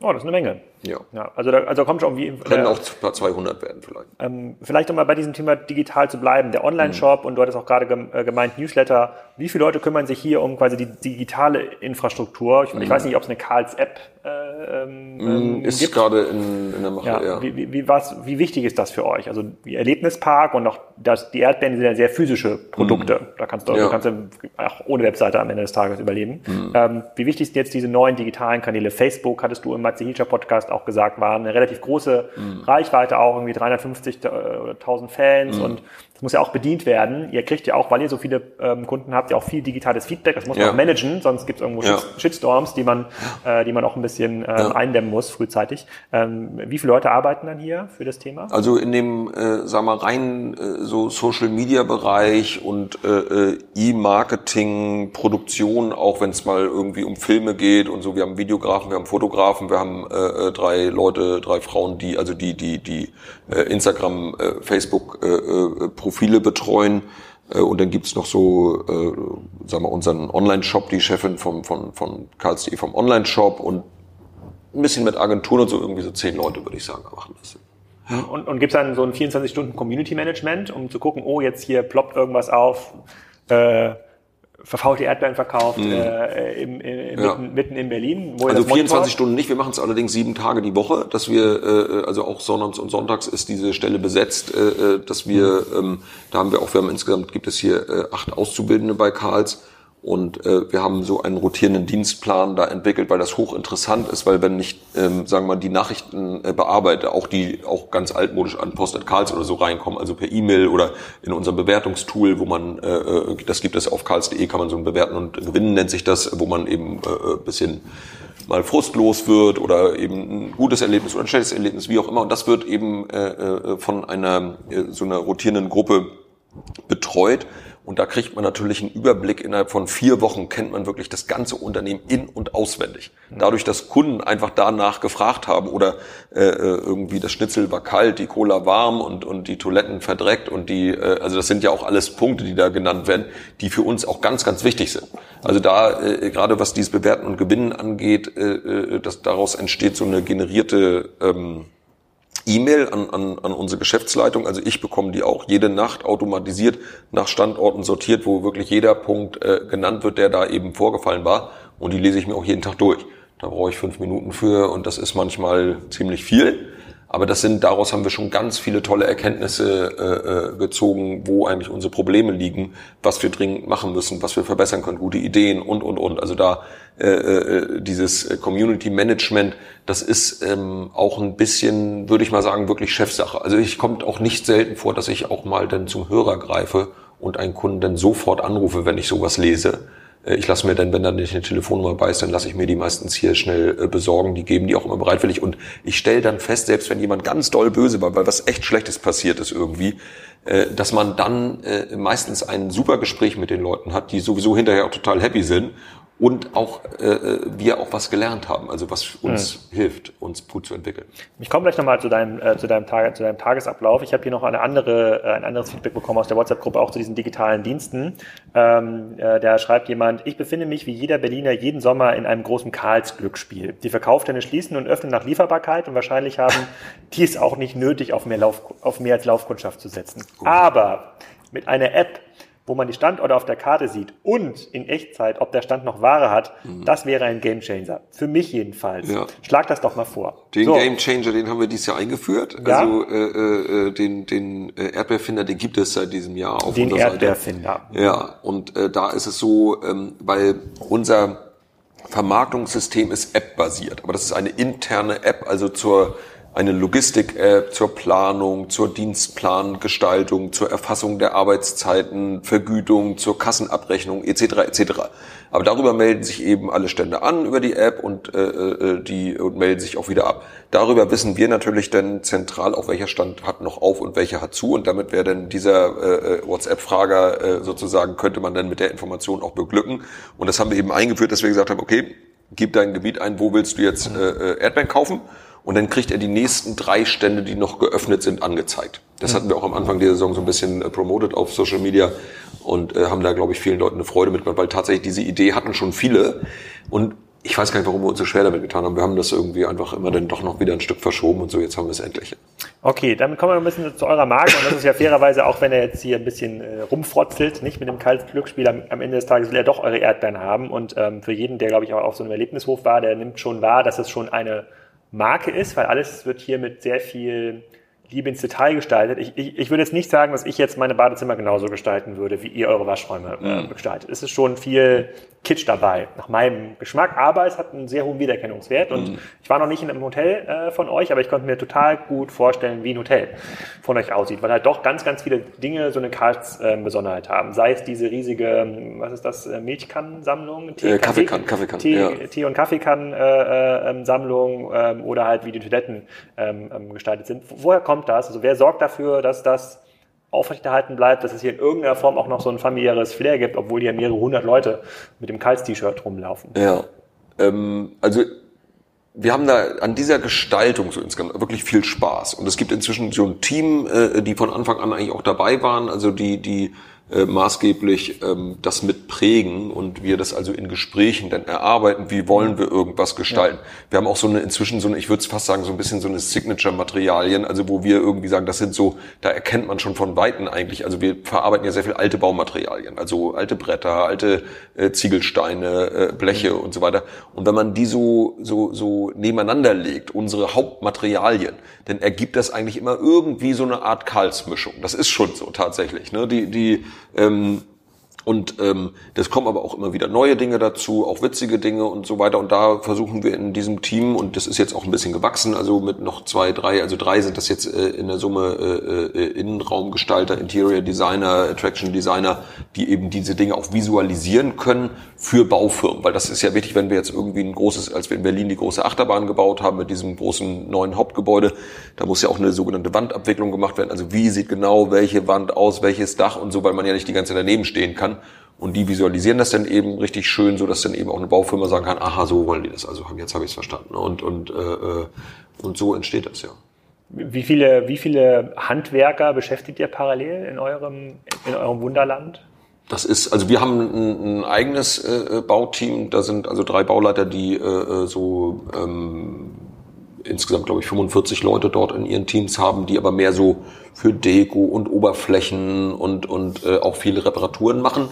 Oh, das ist eine Menge. Ja. ja also da also kommt schon irgendwie... Können äh, auch zweihundert werden vielleicht. Ähm, vielleicht um mal bei diesem Thema digital zu bleiben. Der Online-Shop, mhm. und du hattest auch gerade gemeint Newsletter. Wie viele Leute kümmern sich hier um quasi die digitale Infrastruktur? Ich, mhm. ich weiß nicht, ob es eine Karls-App äh, ähm, mhm, ist gibt. Ist gerade in, in der Mache, ja. ja. Wie, wie, wie, was, wie wichtig ist das für euch? Also die Erlebnispark und auch das, die Erdbeeren sind ja sehr physische Produkte. Mhm. Da kannst du, ja. du kannst auch ohne Webseite am Ende des Tages überleben. Mhm. Ähm, wie wichtig sind jetzt diese neuen digitalen Kanäle? Facebook hattest du im Matze-Hilscher-Podcast auch gesagt, war eine relativ große mhm. Reichweite, auch irgendwie dreihundertfünfzig oder tausend Fans, mhm. und das muss ja auch bedient werden. Ihr kriegt ja auch, weil ihr so viele ähm, Kunden habt, ja auch viel digitales Feedback, das muss ja. man auch managen, sonst gibt es irgendwo ja. Shitstorms, die man äh, die man auch ein bisschen äh, ja. eindämmen muss, frühzeitig. Ähm, wie viele Leute arbeiten dann hier für das Thema? Also in dem, äh, sagen wir mal, rein äh, so Social-Media-Bereich und äh, E-Marketing, Produktion, auch wenn es mal irgendwie um Filme geht und so, wir haben einen Videografen, wir haben einen Fotografen, wir haben äh, drei Leute, drei Frauen, die also die die die äh, Instagram, äh, Facebook äh, äh, Profile betreuen, äh, und dann gibt's noch so, äh, sagen wir, unseren Online-Shop, die Chefin vom von von karls punkt de vom Online-Shop und ein bisschen mit Agenturen und so, irgendwie so zehn Leute würde ich sagen machen lassen. Und und gibt's dann so ein vierundzwanzig Stunden Community-Management, um zu gucken, oh, jetzt hier ploppt irgendwas auf. Äh, verfaulte Erdbeeren verkauft, mhm. äh, im, im, ja. mitten, mitten in Berlin. Wo also vierundzwanzig Stunden nicht, wir machen es allerdings sieben Tage die Woche, dass wir, äh, also auch sonnabends und sonntags ist diese Stelle besetzt, äh, dass wir, mhm. ähm, da haben wir auch, wir haben insgesamt, gibt es hier äh, acht Auszubildende bei Karls, Und äh, wir haben so einen rotierenden Dienstplan da entwickelt, weil das hochinteressant ist, weil wenn ich, ähm, sagen wir mal, die Nachrichten äh, bearbeite, auch die auch ganz altmodisch an Post at Karls oder so reinkommen, also per E-Mail oder in unserem Bewertungstool, wo man, äh, das gibt es auf karls punkt de, kann man so ein Bewerten und Gewinnen nennt sich das, wo man eben äh, ein bisschen mal frustlos wird oder eben ein gutes Erlebnis oder ein schlechtes Erlebnis, wie auch immer. Und das wird eben äh, von einer äh, so einer rotierenden Gruppe betreut. Und da kriegt man natürlich einen Überblick. Innerhalb von vier Wochen kennt man wirklich das ganze Unternehmen in- und auswendig. Dadurch, dass Kunden einfach danach gefragt haben oder äh, irgendwie das Schnitzel war kalt, die Cola warm und und die Toiletten verdreckt und die, äh, also das sind ja auch alles Punkte, die da genannt werden, die für uns auch ganz, ganz wichtig sind. Also da, äh, gerade was dieses Bewerten und Gewinnen angeht, äh, dass daraus entsteht so eine generierte ähm, E-Mail an, an, an unsere Geschäftsleitung, also ich bekomme die auch jede Nacht automatisiert nach Standorten sortiert, wo wirklich jeder Punkt äh, genannt wird, der da eben vorgefallen war, und die lese ich mir auch jeden Tag durch. Da brauche ich fünf Minuten für und das ist manchmal ziemlich viel, aber das sind, daraus haben wir schon ganz viele tolle Erkenntnisse äh, gezogen, wo eigentlich unsere Probleme liegen, was wir dringend machen müssen, was wir verbessern können, gute Ideen und, und, und. Also da äh, äh, dieses Community Management, das ist ähm, auch ein bisschen, würde ich mal sagen, wirklich Chefsache. Also ich kommt auch nicht selten vor, dass ich auch mal dann zum Hörer greife und einen Kunden dann sofort anrufe, wenn ich sowas lese. Ich lasse mir dann, wenn da nicht eine Telefonnummer bei ist, dann lasse ich mir die meistens hier schnell äh, besorgen. Die geben die auch immer bereitwillig. Und ich stelle dann fest, selbst wenn jemand ganz doll böse war, weil was echt Schlechtes passiert ist irgendwie, äh, dass man dann äh, meistens ein super Gespräch mit den Leuten hat, die sowieso hinterher auch total happy sind und auch äh, wir auch was gelernt haben, also was uns mhm. hilft, uns gut zu entwickeln. Ich komme gleich nochmal zu deinem äh, zu deinem Tag zu deinem Tagesablauf. Ich habe hier noch eine andere äh, ein anderes Feedback bekommen aus der WhatsApp-Gruppe auch zu diesen digitalen Diensten. Ähm, äh, da schreibt jemand: Ich befinde mich wie jeder Berliner jeden Sommer in einem großen Karls-Glücksspiel. Die Verkaufstände schließen und öffnen nach Lieferbarkeit und wahrscheinlich haben die es auch nicht nötig, auf mehr Lauf auf mehr als Laufkundschaft zu setzen. Gut. Aber mit einer App, wo man die Standorte auf der Karte sieht und in Echtzeit, ob der Stand noch Ware hat, mhm. das wäre ein Gamechanger. Für mich jedenfalls. Ja. Schlag das doch mal vor. Den so. Gamechanger, den haben wir dieses Jahr eingeführt. Ja? Also äh, äh, den, den Erdbeerfinder, den gibt es seit diesem Jahr auf den unserer Erdbeerfinder. Seite. Ja, und äh, da ist es so, ähm, weil unser Vermarktungssystem ist App-basiert. Aber das ist eine interne App, also zur eine Logistik-App zur Planung, zur Dienstplangestaltung, zur Erfassung der Arbeitszeiten, Vergütung, zur Kassenabrechnung et cetera et cetera. Aber darüber melden sich eben alle Stände an über die App und äh, die und melden sich auch wieder ab. Darüber wissen wir natürlich dann zentral, auch welcher Stand hat noch auf und welcher hat zu, und damit wäre dann dieser äh, WhatsApp-Frager äh, sozusagen, könnte man dann mit der Information auch beglücken, und das haben wir eben eingeführt, dass wir gesagt haben, okay, gib dein Gebiet ein, wo willst du jetzt äh, Erdbeeren kaufen? Und dann kriegt er die nächsten drei Stände, die noch geöffnet sind, angezeigt. Das hatten wir auch am Anfang der Saison so ein bisschen promotet auf Social Media und äh, haben da, glaube ich, vielen Leuten eine Freude mitgemacht, weil tatsächlich diese Idee hatten schon viele. Und ich weiß gar nicht, warum wir uns so schwer damit getan haben. Wir haben das irgendwie einfach immer dann doch noch wieder ein Stück verschoben und so, jetzt haben wir es endlich. Okay, dann kommen wir ein bisschen zu eurer Marke. Und das ist ja fairerweise, auch wenn er jetzt hier ein bisschen äh, rumfrotzelt, nicht mit dem Karls Glücksspiel, am, am Ende des Tages will er doch eure Erdbeeren haben. Und ähm, für jeden, der, glaube ich, auch auf so einem Erlebnishof war, der nimmt schon wahr, dass es schon eine Marke ist, weil alles wird hier mit sehr viel Liebe ins Detail gestaltet. Ich, ich, ich würde jetzt nicht sagen, dass ich jetzt meine Badezimmer genauso gestalten würde, wie ihr eure Waschräume äh, gestaltet. Es ist schon viel Kitsch dabei, nach meinem Geschmack, aber es hat einen sehr hohen Wiedererkennungswert und mm. ich war noch nicht in einem Hotel äh, von euch, aber ich konnte mir total gut vorstellen, wie ein Hotel von euch aussieht, weil halt doch ganz, ganz viele Dinge so eine Karls-Besonderheit äh, haben. Sei es diese riesige, was ist das, Milchkannensammlung? Tee, äh, Kaffeekannen, Kaffeekannen, Tee, ja. Tee- und Kaffeekannen-Sammlung äh, äh, oder halt wie die Toiletten äh, gestaltet sind. Woher kommt das? Also wer sorgt dafür, dass das aufrechterhalten bleibt, dass es hier in irgendeiner Form auch noch so ein familiäres Flair gibt, obwohl hier mehrere hundert Leute mit dem Karls-T-Shirt rumlaufen? Ja, ähm, also wir haben da an dieser Gestaltung so insgesamt wirklich viel Spaß. Und es gibt inzwischen so ein Team, äh, die von Anfang an eigentlich auch dabei waren, also die die äh, maßgeblich ähm, das mitprägen und wir das also in Gesprächen dann erarbeiten, wie wollen wir irgendwas gestalten. Ja. Wir haben auch so eine inzwischen so eine, ich würde es fast sagen, so ein bisschen so eine Signature-Materialien, also wo wir irgendwie sagen, das sind so, da erkennt man schon von Weitem eigentlich, also wir verarbeiten ja sehr viel alte Baumaterialien, also alte Bretter, alte äh, Ziegelsteine, äh, Bleche mhm. und so weiter. Und wenn man die so so so nebeneinander legt, unsere Hauptmaterialien, dann ergibt das eigentlich immer irgendwie so eine Art Karls-Mischung. Das ist schon so tatsächlich. Ne? Die, die ähm, Und ähm, das kommen aber auch immer wieder neue Dinge dazu, auch witzige Dinge und so weiter. Und da versuchen wir in diesem Team, und das ist jetzt auch ein bisschen gewachsen, also mit noch zwei, drei, also drei sind das jetzt äh, in der Summe äh, äh, Innenraumgestalter, Interior Designer, Attraction Designer, die eben diese Dinge auch visualisieren können für Baufirmen. Weil das ist ja wichtig, wenn wir jetzt irgendwie ein großes, als wir in Berlin die große Achterbahn gebaut haben mit diesem großen neuen Hauptgebäude, da muss ja auch eine sogenannte Wandabwicklung gemacht werden. Also wie sieht genau welche Wand aus, welches Dach und so, weil man ja nicht die ganze Zeit daneben stehen kann. Und die visualisieren das dann eben richtig schön, so dass dann eben auch eine Baufirma sagen kann, aha, so wollen die das. Also jetzt habe ich es verstanden. Und und äh, und so entsteht das ja. Wie viele wie viele Handwerker beschäftigt ihr parallel in eurem in eurem Wunderland? Das ist, also wir haben ein, ein eigenes äh, Bauteam. Da sind also drei Bauleiter, die äh, so ähm, insgesamt, glaube ich, fünfundvierzig Leute dort in ihren Teams haben, die aber mehr so für Deko und Oberflächen und und äh, auch viele Reparaturen machen.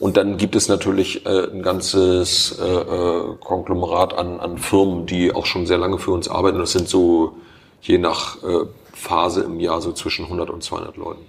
Und dann gibt es natürlich äh, ein ganzes äh, äh, Konglomerat an an Firmen, die auch schon sehr lange für uns arbeiten. Das sind so je nach äh, Phase im Jahr so zwischen hundert und zweihundert Leuten.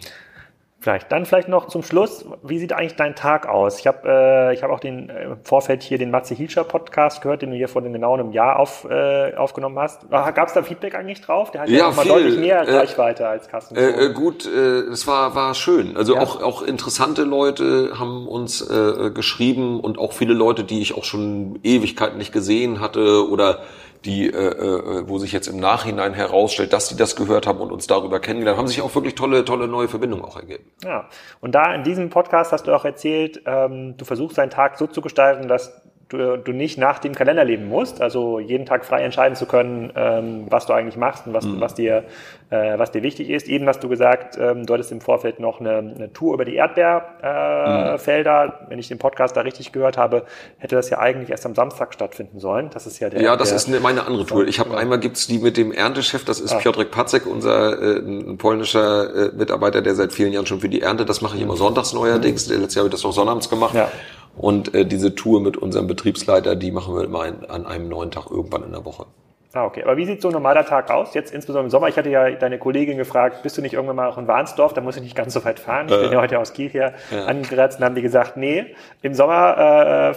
Vielleicht. Dann vielleicht noch zum Schluss, wie sieht eigentlich dein Tag aus? Ich habe äh, ich hab auch den, äh, im Vorfeld hier den Matze Hilscher Podcast gehört, den du hier vor genau einem Jahr auf, äh, aufgenommen hast. Gab es da Feedback eigentlich drauf? Der hat ja, ja nochmal deutlich mehr äh, Reichweite als Kassenzone. Äh, gut, es äh, war war schön. Also ja. auch auch interessante Leute haben uns äh, geschrieben und auch viele Leute, die ich auch schon Ewigkeiten nicht gesehen hatte oder die, äh, wo sich jetzt im Nachhinein herausstellt, dass die das gehört haben und uns darüber kennengelernt haben, sich auch wirklich tolle, tolle neue Verbindungen auch ergeben. Ja, und da in diesem Podcast hast du auch erzählt, ähm, du versuchst deinen Tag so zu gestalten, dass du, du nicht nach dem Kalender leben musst, also jeden Tag frei entscheiden zu können, ähm, was du eigentlich machst und was, mhm. was dir, äh, was dir wichtig ist. Eben hast du gesagt, ähm, du hattest im Vorfeld noch eine, eine Tour über die Erdbeerfelder. Äh, mhm. Wenn ich den Podcast da richtig gehört habe, hätte das ja eigentlich erst am Samstag stattfinden sollen. Das ist ja der. Ja, das der, ist eine, meine andere Tour. Ich habe ja. einmal gibt's die mit dem Erntechef. Das ist ah. Piotrek Pacek, unser äh, ein polnischer äh, Mitarbeiter, der seit vielen Jahren schon für die Ernte. Das mache ich immer sonntags neuerdings. Mhm. Letztes Jahr habe ich das noch sonnabends gemacht. Ja. Und äh, diese Tour mit unserem Betriebsleiter, die machen wir immer ein, an einem neuen Tag irgendwann in der Woche. Ah, okay. Aber wie sieht so ein normaler Tag aus? Jetzt insbesondere im Sommer. Ich hatte ja deine Kollegin gefragt, bist du nicht irgendwann mal auch in Warnsdorf? Da muss ich nicht ganz so weit fahren. Ich äh, bin ja heute aus Kiel hier ja. angeratzt und haben die gesagt, nee, im Sommer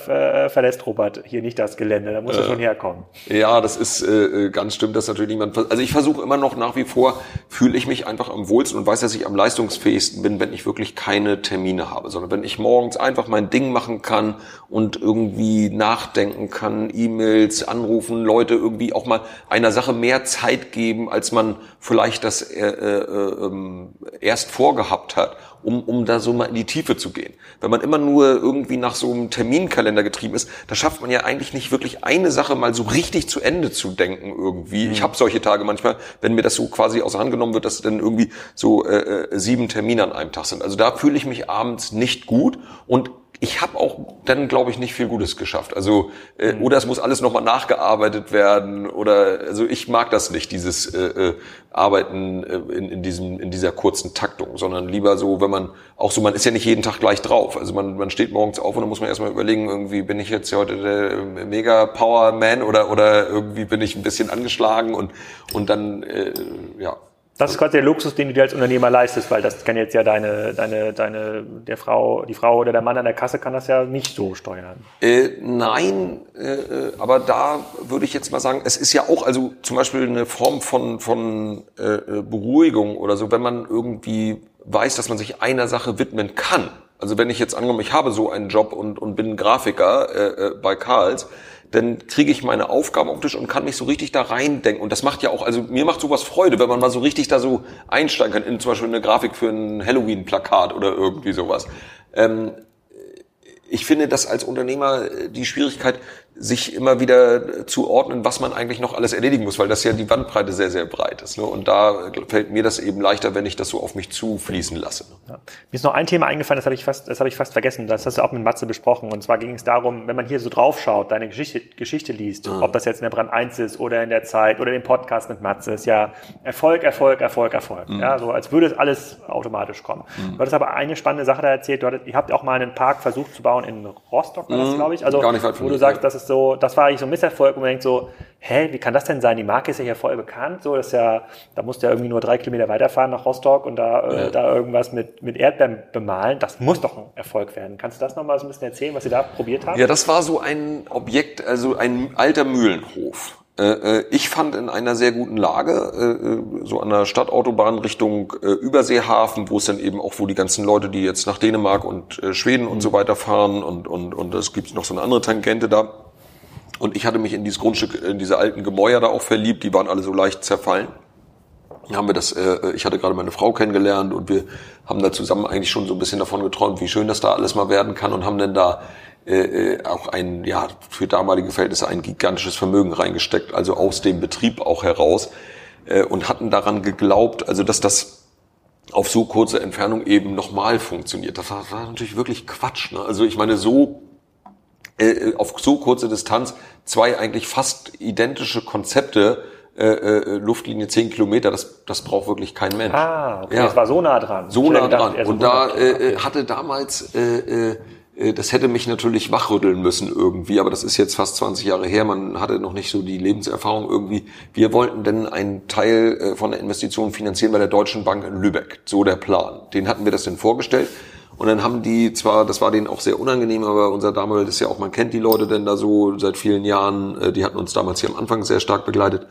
äh, verlässt Robert hier nicht das Gelände. Da muss äh, er schon herkommen. Ja, das ist äh, ganz stimmt, dass natürlich niemand... Also ich versuche immer noch nach wie vor, fühle ich mich einfach am wohlsten und weiß, dass ich am leistungsfähigsten bin, wenn ich wirklich keine Termine habe, sondern wenn ich morgens einfach mein Ding machen kann und irgendwie nachdenken kann, E-Mails anrufen, Leute irgendwie auch mal einer Sache mehr Zeit geben, als man vielleicht das äh, äh, ähm, erst vorgehabt hat, um um da so mal in die Tiefe zu gehen. Wenn man immer nur irgendwie nach so einem Terminkalender getrieben ist, da schafft man ja eigentlich nicht wirklich eine Sache mal so richtig zu Ende zu denken irgendwie. Mhm. Ich habe solche Tage manchmal, wenn mir das so quasi außer Hand genommen wird, dass dann irgendwie so äh, äh, sieben Termine an einem Tag sind. Also da fühle ich mich abends nicht gut und ich habe auch dann, glaube ich, nicht viel Gutes geschafft. Also äh, mhm. oder es muss alles nochmal nachgearbeitet werden oder also ich mag das nicht, dieses äh, äh, Arbeiten äh, in, in diesem in dieser kurzen Taktung, sondern lieber so, wenn man auch so, man ist ja nicht jeden Tag gleich drauf. Also man man steht morgens auf und dann muss man erstmal überlegen, irgendwie bin ich jetzt heute der Mega Power Man oder oder irgendwie bin ich ein bisschen angeschlagen und und dann äh, ja. Das ist quasi der Luxus, den du dir als Unternehmer leistest, weil das kann jetzt ja deine, deine, deine, der Frau, die Frau oder der Mann an der Kasse kann das ja nicht so steuern. Äh, nein, äh, aber da würde ich jetzt mal sagen, es ist ja auch, also zum Beispiel eine Form von, von äh, Beruhigung oder so, wenn man irgendwie weiß, dass man sich einer Sache widmen kann. Also wenn ich jetzt angenommen, ich habe so einen Job und, und bin Grafiker äh, bei Karls, dann kriege ich meine Aufgaben auf den Tisch und kann mich so richtig da reindenken. Und das macht ja auch, also mir macht sowas Freude, wenn man mal so richtig da so einsteigen kann, in zum Beispiel eine Grafik für ein Halloween-Plakat oder irgendwie sowas. Ähm, ich finde das als Unternehmer die Schwierigkeit, sich immer wieder zu ordnen, was man eigentlich noch alles erledigen muss, weil das ja die Bandbreite sehr, sehr breit ist. Ne? Und da fällt mir das eben leichter, wenn ich das so auf mich zufließen lasse. Ne? Ja. Mir ist noch ein Thema eingefallen, das habe ich fast, das habe ich fast vergessen. Das hast du auch mit Matze besprochen. Und zwar ging es darum, wenn man hier so drauf schaut, deine Geschichte, Geschichte liest, mhm. ob das jetzt in der Brand eins ist oder in der Zeit oder dem Podcast mit Matze, ist ja Erfolg, Erfolg, Erfolg, Erfolg. Mhm. Ja, so als würde es alles automatisch kommen. Mhm. Du hattest aber eine spannende Sache da erzählt. Du hattest, ihr habt auch mal einen Park versucht zu bauen in Rostock, war das, mhm. glaube ich. Also, gar nicht weit von wo du sagst, das ist das so, das war eigentlich so ein Misserfolg, und man denkt so, hä, wie kann das denn sein? Die Marke ist ja hier voll bekannt, so, das ist ja, da musst du ja irgendwie nur drei Kilometer weiterfahren nach Rostock und da, ja. äh, da irgendwas mit, mit Erdbeeren bemalen. Das muss doch ein Erfolg werden. Kannst du das nochmal so ein bisschen erzählen, was ihr da probiert habt? Ja, das war so ein Objekt, also ein alter Mühlenhof. Ich fand in einer sehr guten Lage, so an der Stadtautobahn Richtung Überseehafen, wo es dann eben auch, wo die ganzen Leute, die jetzt nach Dänemark und Schweden und so weiter fahren und und und es gibt noch so eine andere Tangente da. Und ich hatte mich in dieses Grundstück, in diese alten Gemäuer da auch verliebt, die waren alle so leicht zerfallen. Dann haben wir das, ich hatte gerade meine Frau kennengelernt und wir haben da zusammen eigentlich schon so ein bisschen davon geträumt, wie schön das da alles mal werden kann, und haben dann da Äh, auch ein, ja, für damalige Verhältnisse ein gigantisches Vermögen reingesteckt, also aus dem Betrieb auch heraus, äh, und hatten daran geglaubt, also dass das auf so kurze Entfernung eben nochmal funktioniert. Das war, das war natürlich wirklich Quatsch, ne? Also ich meine, so äh, auf so kurze Distanz zwei eigentlich fast identische Konzepte, Äh, äh, Luftlinie zehn Kilometer, das, das braucht wirklich kein Mensch. Ah, okay, ja. Das war so nah dran. So nah dran. Und da äh, hatte damals, äh, äh, das hätte mich natürlich wachrütteln müssen irgendwie, aber das ist jetzt fast zwanzig Jahre her, man hatte noch nicht so die Lebenserfahrung irgendwie. Wir wollten denn einen Teil äh, von der Investition finanzieren bei der Deutschen Bank in Lübeck, so der Plan. Den hatten wir das denn vorgestellt. Und dann haben die zwar, das war denen auch sehr unangenehm, aber unser damals ist ja auch, man kennt die Leute denn da so seit vielen Jahren, äh, die hatten uns damals hier am Anfang sehr stark begleitet.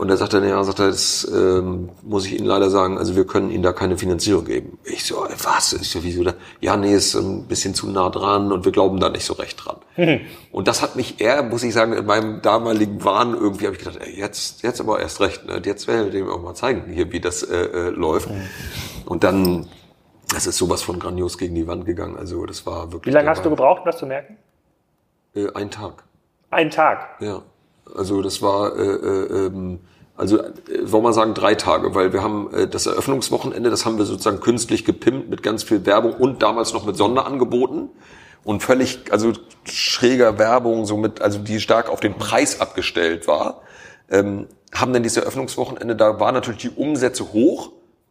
Und er sagt dann, ja, sagt er, das ähm, muss ich Ihnen leider sagen, also wir können Ihnen da keine Finanzierung geben. Ich so, was? Ich so, wieso da? Ja, nee, ist ein bisschen zu nah dran und wir glauben da nicht so recht dran. Mhm. Und das hat mich eher, muss ich sagen, in meinem damaligen Wahn irgendwie, habe ich gedacht, ey, jetzt jetzt aber erst recht, ne? Jetzt werde ich dem auch mal zeigen, hier, wie das äh, äh, läuft. Mhm. Und dann, das ist sowas von grandios gegen die Wand gegangen, also das war wirklich... Wie lange hast Wahn. Du gebraucht, um das zu merken? Äh, einen Tag. Einen Tag? Ja. Also das war, äh, ähm, also äh, wollen wir sagen drei Tage, weil wir haben äh, das Eröffnungswochenende, das haben wir sozusagen künstlich gepimpt mit ganz viel Werbung und damals noch mit Sonderangeboten und völlig, also schräger Werbung, somit, also die stark auf den Preis abgestellt war, ähm, haben dann dieses Eröffnungswochenende, da waren natürlich die Umsätze hoch,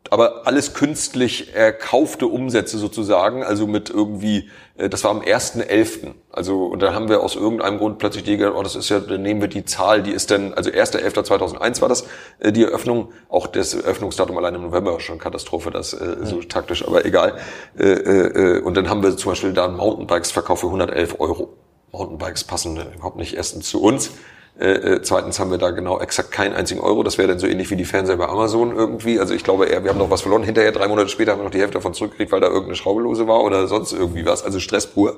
aber alles künstlich erkaufte Umsätze sozusagen, also mit irgendwie, das war am ersten elften Also, und dann haben wir aus irgendeinem Grund plötzlich die gedacht, oh, das ist ja, dann nehmen wir die Zahl, die ist dann, also erster elfter zweitausendeins war das, die Eröffnung, auch das Eröffnungsdatum allein im November war schon Katastrophe, das äh, so mhm. taktisch, aber egal. Äh, äh, und dann haben wir zum Beispiel da einen Mountainbikes-Verkauf für hundertelf Euro. Mountainbikes passen überhaupt nicht erstens zu uns. Äh, zweitens haben wir da genau exakt keinen einzigen Euro. Das wäre dann so ähnlich wie die Fernseher bei Amazon irgendwie. Also ich glaube eher, wir haben noch was verloren. Hinterher, drei Monate später, haben wir noch die Hälfte davon zurückgekriegt, weil da irgendeine Schraube lose war oder sonst irgendwie was. Also Stress pur.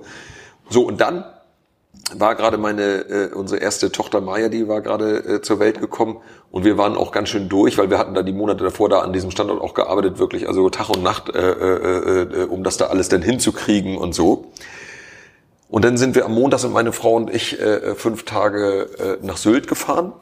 So, und dann war gerade meine, äh, unsere erste Tochter Maya, die war gerade äh, zur Welt gekommen. Und wir waren auch ganz schön durch, weil wir hatten da die Monate davor da an diesem Standort auch gearbeitet, wirklich, also Tag und Nacht, äh, äh, äh, um das da alles dann hinzukriegen und so. Und dann sind wir am Montag, sind meine Frau und ich äh, fünf Tage äh, nach Sylt gefahren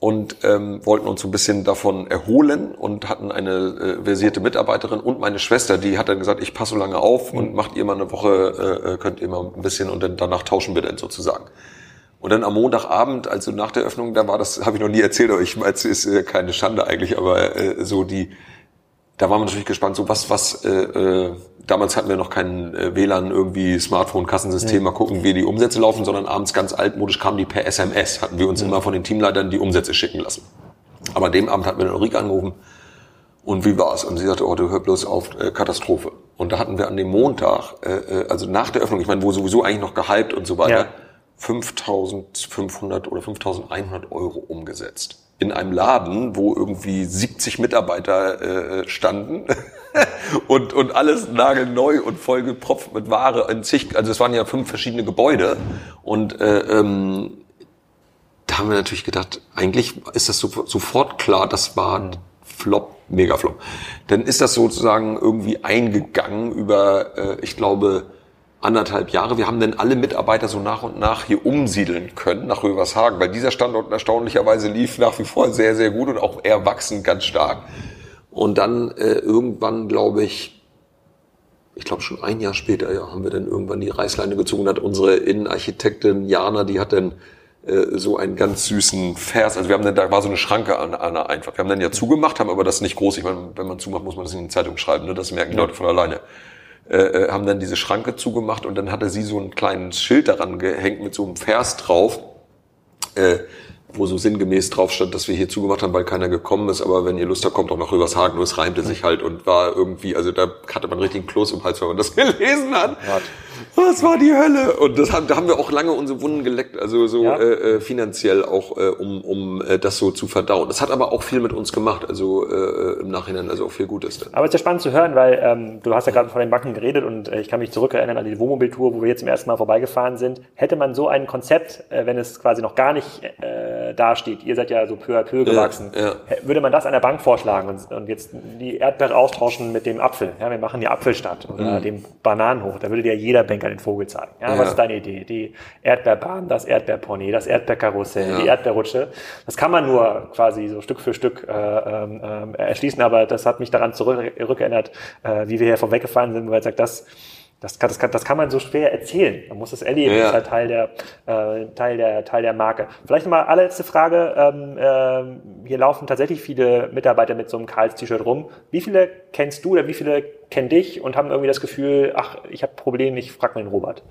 und ähm, wollten uns so ein bisschen davon erholen und hatten eine äh, versierte Mitarbeiterin und meine Schwester, die hat dann gesagt, ich passe so lange auf und macht ihr mal eine Woche, äh, könnt ihr mal ein bisschen und dann danach tauschen wir dann sozusagen. Und dann am Montagabend, also nach der Öffnung, da war das, habe ich noch nie erzählt, aber ich meine, es ist äh, keine Schande eigentlich, aber äh, so die, da waren wir natürlich gespannt, so was, was, äh, äh, damals hatten wir noch kein W L A N, irgendwie Smartphone-Kassensystem, mal gucken, wie die Umsätze laufen, sondern abends ganz altmodisch kamen die per S M S. Hatten wir uns immer von den Teamleitern die Umsätze schicken lassen. Aber an dem Abend hatten wir Ulrike angerufen und wie war's? Und sie sagte, oh, du hör bloß auf, äh, Katastrophe. Und da hatten wir an dem Montag, äh, also nach der Öffnung, ich meine, wo sowieso eigentlich noch gehypt und so weiter, ja. fünftausendfünfhundert oder fünftausendeinhundert Euro umgesetzt. In einem Laden, wo irgendwie siebzig Mitarbeiter äh, standen und und alles nagelneu und vollgepropft mit Ware in zig, also es waren ja fünf verschiedene Gebäude und äh, ähm, da haben wir natürlich gedacht, eigentlich ist das so, sofort klar, das war ein Flop, mega Flop. Dann ist das sozusagen irgendwie eingegangen über, äh, ich glaube, anderthalb Jahre. Wir haben dann alle Mitarbeiter so nach und nach hier umsiedeln können, nach Rövershagen, weil dieser Standort erstaunlicherweise lief nach wie vor sehr, sehr gut und auch eher wachsend ganz stark. Und dann äh, irgendwann, glaube ich, ich glaube schon ein Jahr später, ja, haben wir dann irgendwann die Reißleine gezogen und hat unsere Innenarchitektin Jana, die hat dann äh, so einen ganz süßen Vers, also wir haben dann, da war so eine Schranke an, an der Einfahrt. Wir haben dann ja zugemacht, haben aber das nicht groß, ich meine, wenn man zumacht, muss man das in die Zeitung schreiben, ne? Das merken die Leute von alleine. äh, haben dann diese Schranke zugemacht und dann hatte sie so ein kleines Schild daran gehängt mit so einem Vers drauf, äh, wo so sinngemäß drauf stand, dass wir hier zugemacht haben, weil keiner gekommen ist, aber wenn ihr Lust habt, kommt auch nach Rövershagen. Nur es reimte sich halt und war irgendwie, also da hatte man richtig einen Kloß im Hals, wenn man das gelesen hat. Das war die Hölle. Und das haben, da haben wir auch lange unsere Wunden geleckt, also so ja. äh, finanziell auch, äh, um, um äh, das so zu verdauen. Das hat aber auch viel mit uns gemacht, also äh, im Nachhinein, also auch viel Gutes dann. Aber es ist ja spannend zu hören, weil ähm, du hast ja gerade von den Banken geredet und äh, ich kann mich zurückerinnern an die Wohnmobiltour, wo wir jetzt zum ersten Mal vorbeigefahren sind. Hätte man so ein Konzept, äh, wenn es quasi noch gar nicht äh, dasteht, ihr seid ja so peu à peu gewachsen, ja, ja. würde man das an der Bank vorschlagen und, und jetzt die Erdbeere austauschen mit dem Apfel. Ja, wir machen die Apfelstadt oder mhm. dem Bananenhof, da würde dir ja jeder Banker den Vogel zeigen. Ja, ja. Was ist deine Idee? Die Erdbeerbahn, das Erdbeerpony, das Erdbeerkarussell, ja. die Erdbeerrutsche. Das kann man nur quasi so Stück für Stück äh, äh, erschließen, aber das hat mich daran zurückerinnert, äh, wie wir hier vorweggefahren sind, weil ich sage, das, das, kann, das, kann, das kann man so schwer erzählen. Man muss das erleben. Ja. Das ist halt Teil der, äh, Teil der, Teil der Marke. Vielleicht nochmal allerletzte Frage. Ähm, äh, hier laufen tatsächlich viele Mitarbeiter mit so einem Karls-T-Shirt rum. Wie viele kennst du oder wie viele kennen dich und haben irgendwie das Gefühl, ach, ich habe Probleme, ich frage mal den Robert.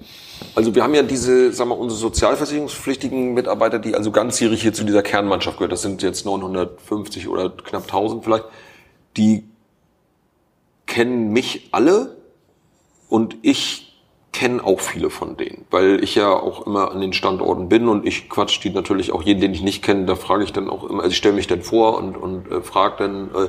Also wir haben ja diese, sagen wir, unsere sozialversicherungspflichtigen Mitarbeiter, die also ganzjährig hier zu dieser Kernmannschaft gehört. Das sind jetzt neunhundertfünfzig oder knapp tausend vielleicht. Die kennen mich alle und ich kenne auch viele von denen, weil ich ja auch immer an den Standorten bin und ich quatsch die natürlich auch, jeden, den ich nicht kenne, da frage ich dann auch immer, also ich stelle mich dann vor und, und äh, frage dann, äh,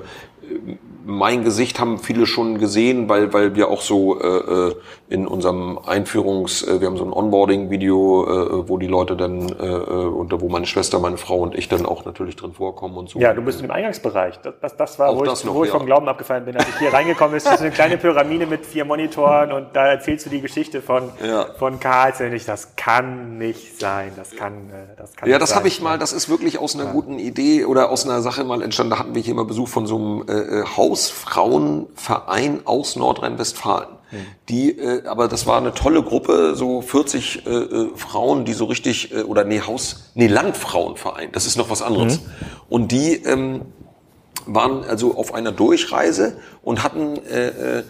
mein Gesicht haben viele schon gesehen, weil weil wir auch so äh, in unserem Einführungs, äh, wir haben so ein Onboarding-Video, äh, wo die Leute dann, äh, und wo meine Schwester, meine Frau und ich dann auch natürlich drin vorkommen und so. Ja, du bist im Eingangsbereich. Das, das, das war, auch wo, das ich, noch, wo ja. ich vom Glauben abgefallen bin, als ich hier reingekommen bin, ist so eine kleine Pyramide mit vier Monitoren und da erzählst du die Geschichte von ja. von Karls. Das kann nicht sein, das kann, das kann ja, nicht das habe ich mal, das ist wirklich aus einer ja. guten Idee oder aus einer Sache mal entstanden. Da hatten wir hier mal Besuch von so einem äh, Haus Frauenverein aus Nordrhein-Westfalen. Die, äh, aber das war eine tolle Gruppe, so vierzig äh, Frauen, die so richtig, äh, oder nee, Haus, nee, Landfrauenverein, das ist noch was anderes. Mhm. Und die ähm, waren also auf einer Durchreise und hatten äh, äh,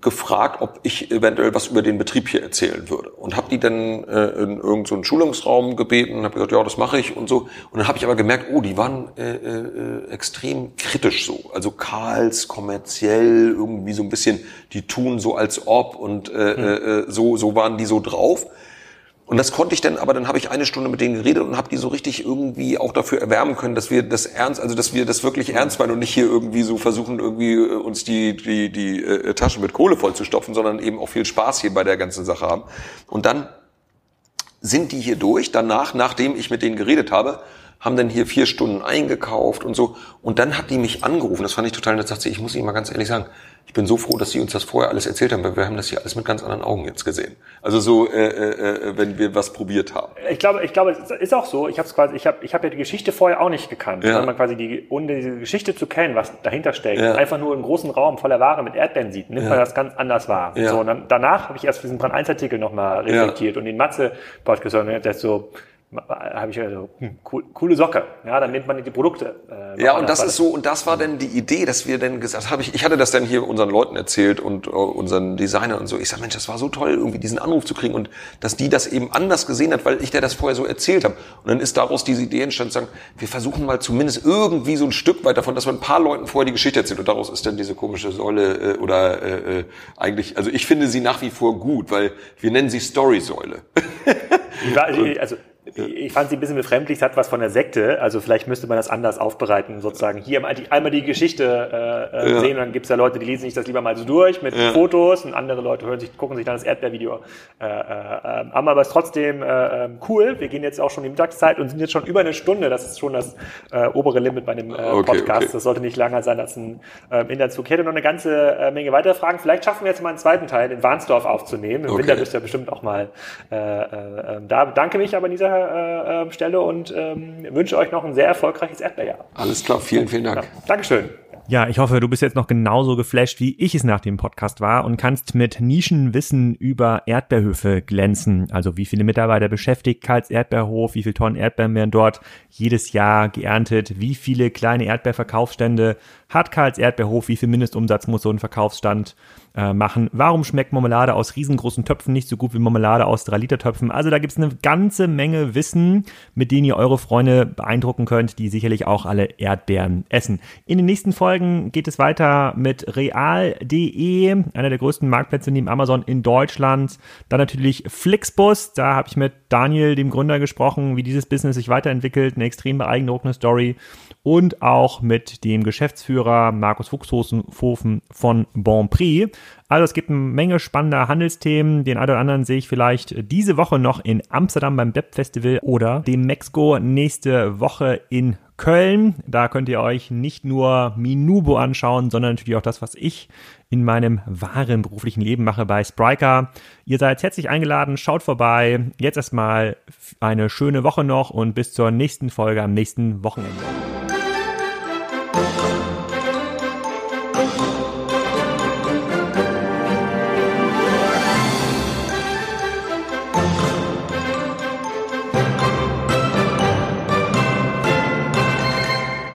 gefragt, ob ich eventuell was über den Betrieb hier erzählen würde. Und habe die dann äh, in irgendeinen so Schulungsraum gebeten und habe gesagt, ja, das mache ich und so. Und dann habe ich aber gemerkt, oh, die waren äh, äh, extrem kritisch so. Also Karls, kommerziell, irgendwie so ein bisschen, die tun so als ob und äh, mhm. äh, so, so waren die so drauf. Und das konnte ich dann, aber dann habe ich eine Stunde mit denen geredet und habe die so richtig irgendwie auch dafür erwärmen können, dass wir das ernst, also dass wir das wirklich ernst meinen und nicht hier irgendwie so versuchen, irgendwie uns die die die äh, Taschen mit Kohle vollzustopfen, sondern eben auch viel Spaß hier bei der ganzen Sache haben. Und dann sind die hier durch, danach, nachdem ich mit denen geredet habe, haben dann hier vier Stunden eingekauft und so. Und dann hat die mich angerufen, das fand ich total nett, sagt sie, ich muss Ihnen mal ganz ehrlich sagen, ich bin so froh, dass Sie uns das vorher alles erzählt haben, weil wir haben das hier alles mit ganz anderen Augen jetzt gesehen. Also so, äh, äh, wenn wir was probiert haben. Ich glaube, ich glaube, es ist auch so, ich habe quasi, ich hab, ich hab ja die Geschichte vorher auch nicht gekannt. Ja. Weil man quasi, die, ohne diese Geschichte zu kennen, was dahinter steckt, ja. einfach nur einen großen Raum voller Ware mit Erdbeeren sieht, nimmt ja. man das ganz anders wahr. Ja. So, und dann, danach habe ich erst diesen Brand eins Artikel nochmal reflektiert ja. und den Matze-Podcast gehört, der ist so... habe ich also cool, coole Socke. Ja, dann nimmt man die Produkte. Äh, ja, und das ist so, und das war dann die Idee, dass wir dann gesagt habe ich, ich hatte das dann hier unseren Leuten erzählt und uh, unseren Designern und so. Ich sag, Mensch, das war so toll, irgendwie diesen Anruf zu kriegen und dass die das eben anders gesehen hat, weil ich der das vorher so erzählt habe. Und dann ist daraus diese Idee entstanden, zu sagen, wir versuchen mal zumindest irgendwie so ein Stück weit davon, dass man ein paar Leuten vorher die Geschichte erzählt. Und daraus ist dann diese komische Säule äh, oder äh, eigentlich, also ich finde sie nach wie vor gut, weil wir nennen sie Story-Säule. Also ich fand sie ein bisschen befremdlich, es hat was von der Sekte, also vielleicht müsste man das anders aufbereiten, sozusagen hier einmal die Geschichte äh, ja. sehen, dann gibt es ja Leute, die lesen sich das lieber mal so durch mit ja. Fotos und andere Leute hören sich, gucken sich dann das Erdbeervideo äh, äh, an, aber es ist trotzdem äh, cool, wir gehen jetzt auch schon die Mittagszeit und sind jetzt schon über eine Stunde, das ist schon das äh, obere Limit bei dem äh, Podcast, okay, okay. Das sollte nicht länger sein als ein äh, Inlandsflug. Ich hätte noch eine ganze äh, Menge weiterer Fragen, vielleicht schaffen wir jetzt mal einen zweiten Teil in Warnsdorf aufzunehmen, im okay. Winter bist du ja bestimmt auch mal äh, äh, da, bedanke mich aber in dieser Stelle und ähm, wünsche euch noch ein sehr erfolgreiches Erdbeerjahr. Alles klar, vielen, vielen Dank. Ja, Dankeschön. Ja, ich hoffe, du bist jetzt noch genauso geflasht, wie ich es nach dem Podcast war und kannst mit Nischenwissen über Erdbeerhöfe glänzen. Also wie viele Mitarbeiter beschäftigt Karls Erdbeerhof, wie viele Tonnen Erdbeeren werden dort jedes Jahr geerntet, wie viele kleine Erdbeerverkaufsstände hat Karls Erdbeerhof, wie viel Mindestumsatz muss so ein Verkaufsstand äh, machen. Warum schmeckt Marmelade aus riesengroßen Töpfen nicht so gut wie Marmelade aus drei Liter Töpfen? Also da gibt es eine ganze Menge Wissen, mit denen ihr eure Freunde beeindrucken könnt, die sicherlich auch alle Erdbeeren essen. In den nächsten Folgen geht es weiter mit real punkt de, einer der größten Marktplätze neben Amazon in Deutschland. Dann natürlich Flixbus, da habe ich mit Daniel, dem Gründer, gesprochen, wie dieses Business sich weiterentwickelt, eine extrem beeindruckende Story, und auch mit dem Geschäftsführer Markus Fuchshofen von Bonprix. Also es gibt eine Menge spannender Handelsthemen. Den einen oder anderen sehe ich vielleicht diese Woche noch in Amsterdam beim Web-Festival oder dem Demexco nächste Woche in Köln. Da könnt ihr euch nicht nur Minubo anschauen, sondern natürlich auch das, was ich in meinem wahren beruflichen Leben mache bei Spryker. Ihr seid herzlich eingeladen, schaut vorbei. Jetzt erstmal eine schöne Woche noch und bis zur nächsten Folge am nächsten Wochenende.